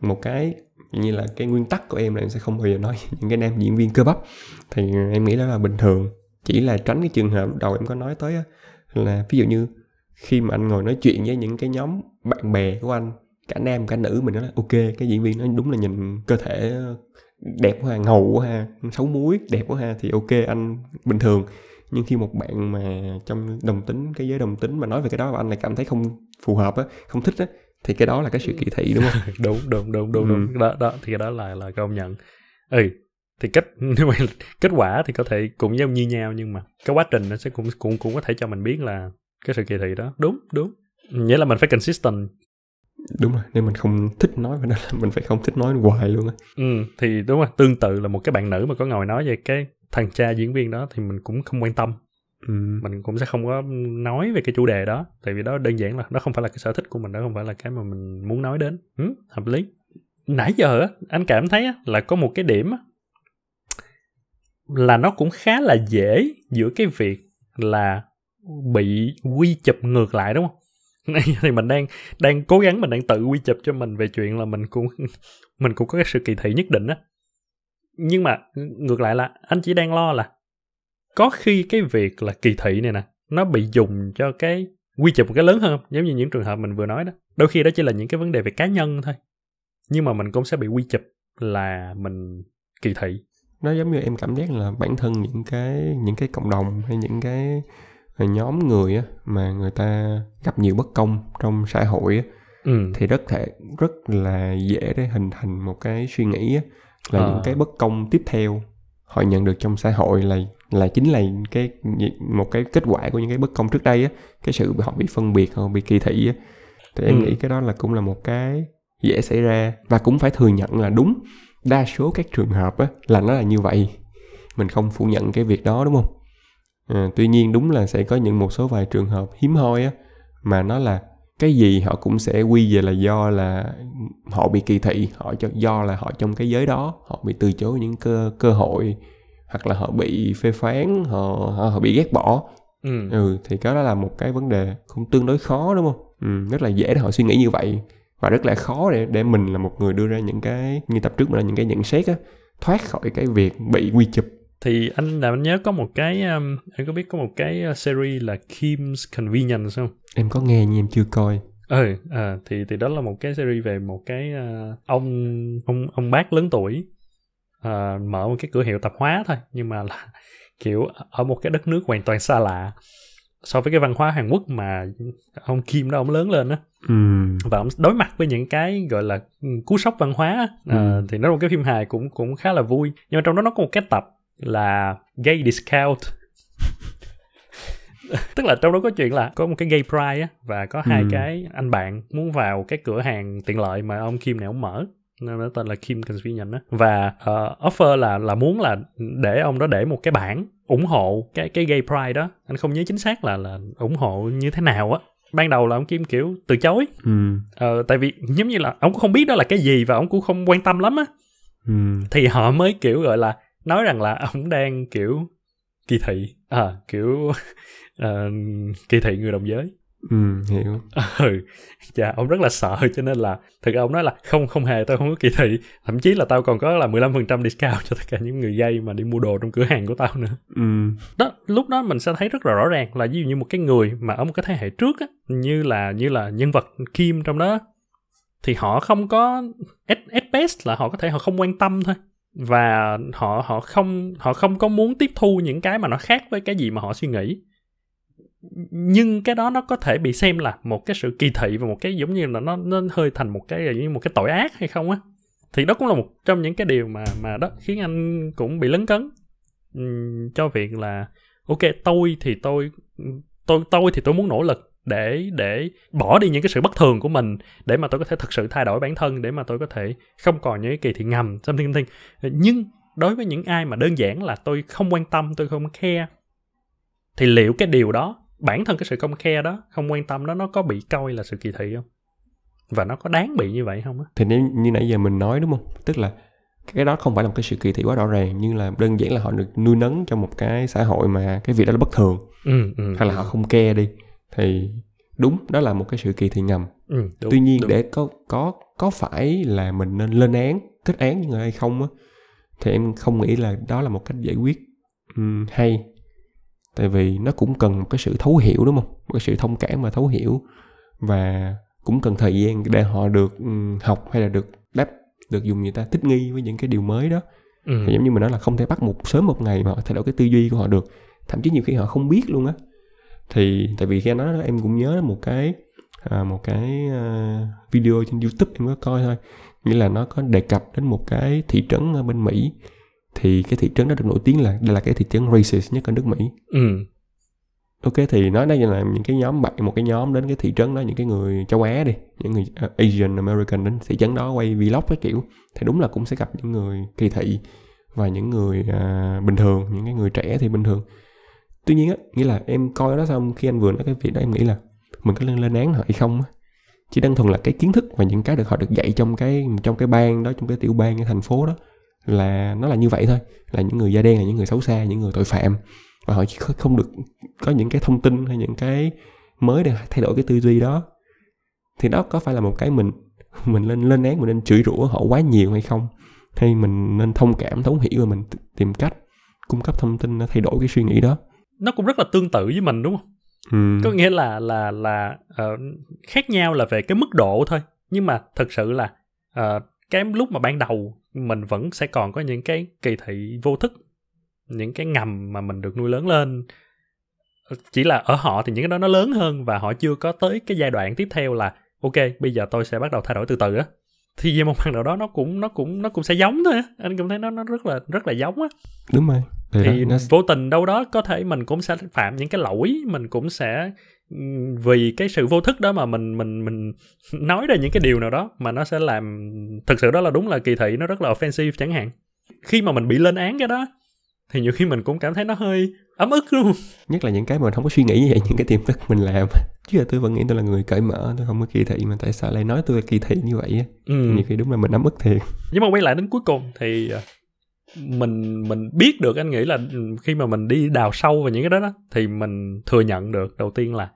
một cái như là cái nguyên tắc của em là em sẽ không bao giờ nói những cái nam diễn viên cơ bắp, thì em nghĩ đó là bình thường. Chỉ là tránh cái trường hợp đầu em có nói tới là ví dụ như khi mà anh ngồi nói chuyện với những cái nhóm bạn bè của anh, cả nam cả nữ, mình nói là ok, cái diễn viên nó đúng là nhìn cơ thể đẹp quá ha, ngầu quá ha, xấu muối, đẹp quá ha, thì ok, anh bình thường. Nhưng khi một bạn mà trong đồng tính, cái giới đồng tính mà nói về cái đó và anh lại cảm thấy không phù hợp á, không thích á, thì cái đó là cái sự kỳ thị, đúng không? Đúng, đúng, đúng, đúng, đúng. Đó, đó, thì cái đó là, là công nhận. Ừ, thì kết, nếu mà kết quả thì có thể cũng giống như nhau, nhưng mà cái quá trình nó sẽ cũng, cũng, cũng có thể cho mình biết là cái sự kỳ thị đó. Đúng, đúng. Nghĩa là mình phải consistent. Đúng rồi, nên mình không thích nói về nó, mình phải không thích nói hoài luôn á. Ừ, thì đúng rồi, tương tự là một cái bạn nữ mà có ngồi nói về cái thằng cha diễn viên đó thì mình cũng không quan tâm. Ừ. Mình cũng sẽ không có nói về cái chủ đề đó, tại vì đó đơn giản là nó không phải là cái sở thích của mình, đó không phải là cái mà mình muốn nói đến. Ừ, hợp lý. Nãy giờ anh cảm thấy là có một cái điểm là nó cũng khá là dễ giữa cái việc là bị quy chụp ngược lại, đúng không? Thì mình đang đang cố gắng, mình đang tự quy chụp cho mình về chuyện là mình cũng mình cũng có cái sự kỳ thị nhất định á. Nhưng mà ngược lại là anh chỉ đang lo là có khi cái việc là kỳ thị này nè nó bị dùng cho cái quy chụp một cái lớn hơn không? Giống như những trường hợp mình vừa nói đó, đôi khi đó chỉ là những cái vấn đề về cá nhân thôi, nhưng mà mình cũng sẽ bị quy chụp là mình kỳ thị. Nó giống như em cảm giác là bản thân những cái những cái cộng đồng hay những cái nhóm người á mà người ta gặp nhiều bất công trong xã hội á, ừ. thì rất thể rất là dễ để hình thành một cái suy nghĩ á là à. những cái bất công tiếp theo họ nhận được trong xã hội là là chính là cái một cái kết quả của những cái bất công trước đây á, cái sự họ bị phân biệt, họ bị kỳ thị á. Thì em ừ. nghĩ cái đó là cũng là một cái dễ xảy ra, và cũng phải thừa nhận là đúng, đa số các trường hợp á là nó là như vậy, mình không phủ nhận cái việc đó, đúng không? À, tuy nhiên đúng là sẽ có những một số vài trường hợp hiếm hoi á mà nó là cái gì họ cũng sẽ quy về là do là họ bị kỳ thị, họ cho, do là họ trong cái giới đó họ bị từ chối những cơ cơ hội, hoặc là họ bị phê phán, họ họ, họ bị ghét bỏ. Ừ. ừ thì cái đó là một cái vấn đề cũng tương đối khó, đúng không? Ừ, rất là dễ để họ suy nghĩ như vậy, và rất là khó để để mình là một người đưa ra những cái như tập trước mình là những cái nhận xét á, thoát khỏi cái việc bị quy chụp. Thì anh làm anh nhớ có một cái um, anh có biết có một cái series là Kim's Convenience không? Em có nghe nhưng em chưa coi. Ừ, à, thì thì đó là một cái series về một cái uh, ông ông ông bác lớn tuổi uh, mở một cái cửa hiệu tạp hóa thôi, nhưng mà là kiểu ở một cái đất nước hoàn toàn xa lạ so với cái văn hóa Hàn Quốc mà ông Kim đó ông lớn lên á, ừ. và ông đối mặt với những cái gọi là cú sốc văn hóa. ừ. À, thì nó là một cái phim hài cũng cũng khá là vui, nhưng mà trong đó nó có một cái tập là gay discount. Tức là trong đó có chuyện là có một cái gay pride á, và có hai ừ. cái anh bạn muốn vào cái cửa hàng tiện lợi mà ông Kim này ông mở, nó tên là Kim Convenience á, và uh, offer là là muốn là để ông đó để một cái bảng ủng hộ cái cái gay pride đó. Anh không nhớ chính xác là là ủng hộ như thế nào á. Ban đầu là ông Kim kiểu từ chối, ừ. uh, tại vì giống như là ông cũng không biết đó là cái gì và ông cũng không quan tâm lắm á. ừ. Thì họ mới kiểu gọi là nói rằng là ông đang kiểu kỳ thị, à, kiểu uh, kỳ thị người đồng giới. Ừ, hiểu. Ừ, dạ, ông rất là sợ, cho nên là thực ra ông nói là không, không hề, tao không có kỳ thị. Thậm chí là tao còn có là mười lăm phần trăm discount cho tất cả những người gay mà đi mua đồ trong cửa hàng của tao nữa. Ừ. Đó, lúc đó mình sẽ thấy rất là rõ ràng là ví dụ như một cái người mà ở một cái thế hệ trước á, như là, như là nhân vật Kim trong đó, thì họ không có, at, at best là họ có thể họ không quan tâm thôi. Và họ họ không họ không có muốn tiếp thu những cái mà nó khác với cái gì mà họ suy nghĩ, nhưng cái đó nó có thể bị xem là một cái sự kỳ thị và một cái giống như là nó nó hơi thành một cái như một cái tội ác hay không á. Thì đó cũng là một trong những cái điều mà mà đó khiến anh cũng bị lấn cấn uhm, cho việc là ok, tôi thì tôi tôi tôi thì tôi muốn nỗ lực để để bỏ đi những cái sự bất thường của mình, để mà tôi có thể thực sự thay đổi bản thân, để mà tôi có thể không còn những cái kỳ thị ngầm something something. Nhưng đối với những ai mà đơn giản là tôi không quan tâm, tôi không care, thì liệu cái điều đó, bản thân cái sự không care đó, không quan tâm đó, nó có bị coi là sự kỳ thị không? Và nó có đáng bị như vậy không á? Thì nếu như nãy giờ mình nói, đúng không? Tức là cái đó không phải là một cái sự kỳ thị quá rõ ràng, nhưng là đơn giản là họ được nuôi nấng trong một cái xã hội mà cái việc đó là bất thường, ừ, ừ, hay là họ không care đi, thì đúng, đó là một cái sự kỳ thị ngầm. ừ, đúng, Tuy nhiên đúng. để có, có, có phải là mình nên lên án, kết án những người hay không á, thì em không nghĩ là đó là một cách giải quyết um, hay. Tại vì nó cũng cần một cái sự thấu hiểu, đúng không? Một cái sự thông cảm và thấu hiểu, và cũng cần thời gian để họ được um, học hay là được đáp, được dùng người ta thích nghi với những cái điều mới đó. ừ. Thì giống như mình nói là không thể bắt một sớm một ngày mà họ thay đổi cái tư duy của họ được. Thậm chí nhiều khi họ không biết luôn á. Thì tại vì khi nói đó em cũng nhớ một cái à, một cái uh, video trên YouTube em có coi thôi, nghĩa là nó có đề cập đến một cái thị trấn ở bên Mỹ. Thì cái thị trấn đó được nổi tiếng là đây là cái thị trấn racist nhất ở nước Mỹ. ừ. Ok, thì nói đây là những cái nhóm bạn, một cái nhóm đến cái thị trấn đó, những cái người châu Á đi, những người Asian American đến thị trấn đó quay vlog cái kiểu, thì đúng là cũng sẽ gặp những người kỳ thị và những người à, bình thường, những cái người trẻ thì bình thường. Tuy nhiên á, nghĩa là em coi đó xong khi anh vừa nói cái việc đó em nghĩ là mình có lên lên án họ hay không á, chỉ đơn thuần là cái kiến thức và những cái được họ được dạy trong cái trong cái bang đó, trong cái tiểu bang, cái thành phố đó là nó là như vậy thôi, là những người da đen, là những người xấu xa, những người tội phạm, và họ không được có những cái thông tin hay những cái mới để thay đổi cái tư duy đó. Thì đó có phải là một cái mình mình lên lên án, mình nên chửi rủa họ quá nhiều hay không, hay mình nên thông cảm, thấu hiểu và mình tìm cách cung cấp thông tin để thay đổi cái suy nghĩ đó? Nó cũng rất là tương tự với mình đúng không? Ừ. Có nghĩa là là là uh, khác nhau là về cái mức độ thôi, nhưng mà thực sự là uh, cái lúc mà ban đầu mình vẫn sẽ còn có những cái kỳ thị vô thức, những cái ngầm mà mình được nuôi lớn lên. Chỉ là ở họ thì những cái đó nó lớn hơn và họ chưa có tới cái giai đoạn tiếp theo là ok, bây giờ tôi sẽ bắt đầu thay đổi từ từ á. Thì về một mặt nào đó nó cũng nó cũng nó cũng sẽ giống thôi á. Anh cũng thấy nó nó rất là rất là giống á. Đúng rồi. Thì, thì nó... vô tình đâu đó có thể mình cũng sẽ phạm những cái lỗi, mình cũng sẽ vì cái sự vô thức đó mà mình mình mình nói ra những cái điều nào đó mà nó sẽ làm thực sự đó là đúng là kỳ thị, nó rất là offensive chẳng hạn. Khi mà mình bị lên án cái đó thì nhiều khi mình cũng cảm thấy nó hơi ấm ức luôn. Nhất là những cái mà mình không có suy nghĩ như vậy, những cái tiềm thức mình làm. Chứ là tôi vẫn nghĩ tôi là người cởi mở, tôi không có kỳ thị, mà tại sao lại nói tôi là kỳ thị như vậy á? Ừ. Nhiều khi đúng là mình ấm ức thiệt. Nhưng mà quay lại đến cuối cùng thì mình mình biết được, anh nghĩ là khi mà mình đi đào sâu vào những cái đó, đó thì mình thừa nhận được đầu tiên là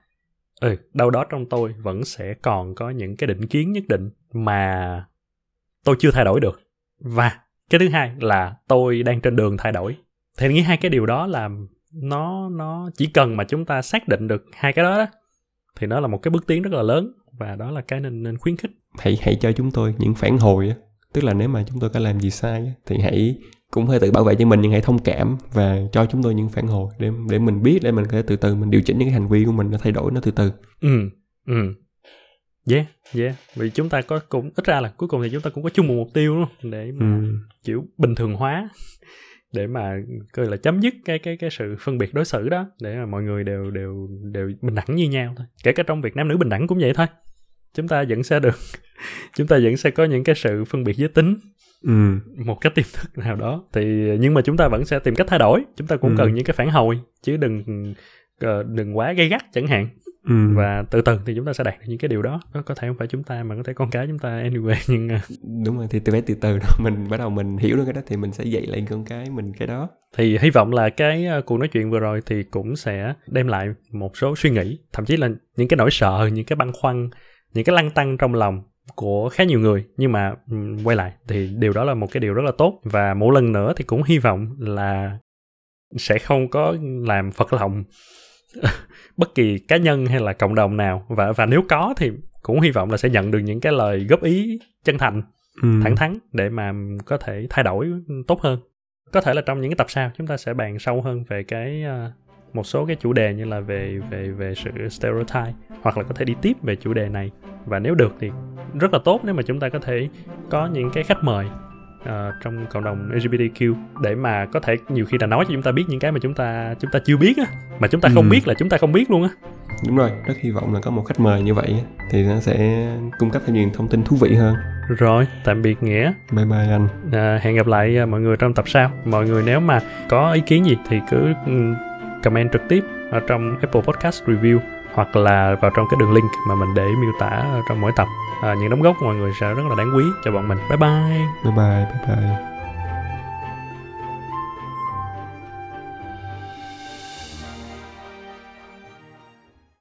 ừ, đâu đó trong tôi vẫn sẽ còn có những cái định kiến nhất định mà tôi chưa thay đổi được. Và cái thứ hai là tôi đang trên đường thay đổi. Thì nghĩ hai cái điều đó là nó nó chỉ cần mà chúng ta xác định được hai cái đó, đó thì nó là một cái bước tiến rất là lớn, và đó là cái nên, nên khuyến khích. Hãy hãy cho chúng tôi những phản hồi á, tức là nếu mà chúng tôi có làm gì sai á, thì hãy cũng hơi tự bảo vệ cho mình, nhưng hãy thông cảm và cho chúng tôi những phản hồi để để mình biết, để mình có thể từ từ mình điều chỉnh những cái hành vi của mình, nó thay đổi nó từ từ. Ừ ừ. Yeah, yeah. Vì chúng ta có cũng ít ra là cuối cùng thì chúng ta cũng có chung một mục tiêu đúng không? Để mà ừ. kiểu bình thường hóa, để mà coi là chấm dứt cái cái cái sự phân biệt đối xử đó, để mà mọi người đều đều đều bình đẳng như nhau thôi. Kể cả trong việc nam nữ bình đẳng cũng vậy thôi. Chúng ta vẫn sẽ được chúng ta vẫn sẽ có những cái sự phân biệt giới tính. Ừ. Một cái tiềm thức nào đó thì nhưng mà chúng ta vẫn sẽ tìm cách thay đổi, chúng ta cũng ừ. cần những cái phản hồi chứ đừng đừng quá gay gắt chẳng hạn. Ừ. Và từ từ thì chúng ta sẽ đạt được những cái điều đó. Có thể không phải chúng ta mà có thể con cái chúng ta anyway, nhưng đúng rồi, thì từ từ từ đó mình bắt đầu mình hiểu được cái đó thì mình sẽ dạy lại con cái mình cái đó. Thì hy vọng là cái cuộc nói chuyện vừa rồi thì cũng sẽ đem lại một số suy nghĩ, thậm chí là những cái nỗi sợ, những cái băn khoăn, những cái lăn tăn trong lòng của khá nhiều người. Nhưng mà quay lại thì điều đó là một cái điều rất là tốt, và mỗi lần nữa thì cũng hy vọng là sẽ không có làm phật lòng bất kỳ cá nhân hay là cộng đồng nào, và và nếu có thì cũng hy vọng là sẽ nhận được những cái lời góp ý chân thành, ừ. thẳng thắn để mà có thể thay đổi tốt hơn. Có thể là trong những cái tập sau chúng ta sẽ bàn sâu hơn về cái một số cái chủ đề như là về về về sự stereotype, hoặc là có thể đi tiếp về chủ đề này. Và nếu được thì rất là tốt nếu mà chúng ta có thể có những cái khách mời Uh, trong cộng đồng lờ giê bê tê quy để mà có thể nhiều khi là nói cho chúng ta biết những cái mà chúng ta chúng ta chưa biết á, mà chúng ta không ừ. biết là chúng ta không biết luôn á. Đúng rồi, rất hy vọng là có một khách mời như vậy thì nó sẽ cung cấp thêm nhiều thông tin thú vị hơn. Rồi, tạm biệt Nghĩa. Bye bye anh. Uh, hẹn gặp lại mọi người trong tập sau. Mọi người nếu mà có ý kiến gì thì cứ comment trực tiếp ở trong Apple Podcast Review, hoặc là vào trong cái đường link mà mình để miêu tả trong mỗi tập. À, những đóng góp của mọi người sẽ rất là đáng quý cho bọn mình. Bye bye. Bye bye, bye bye.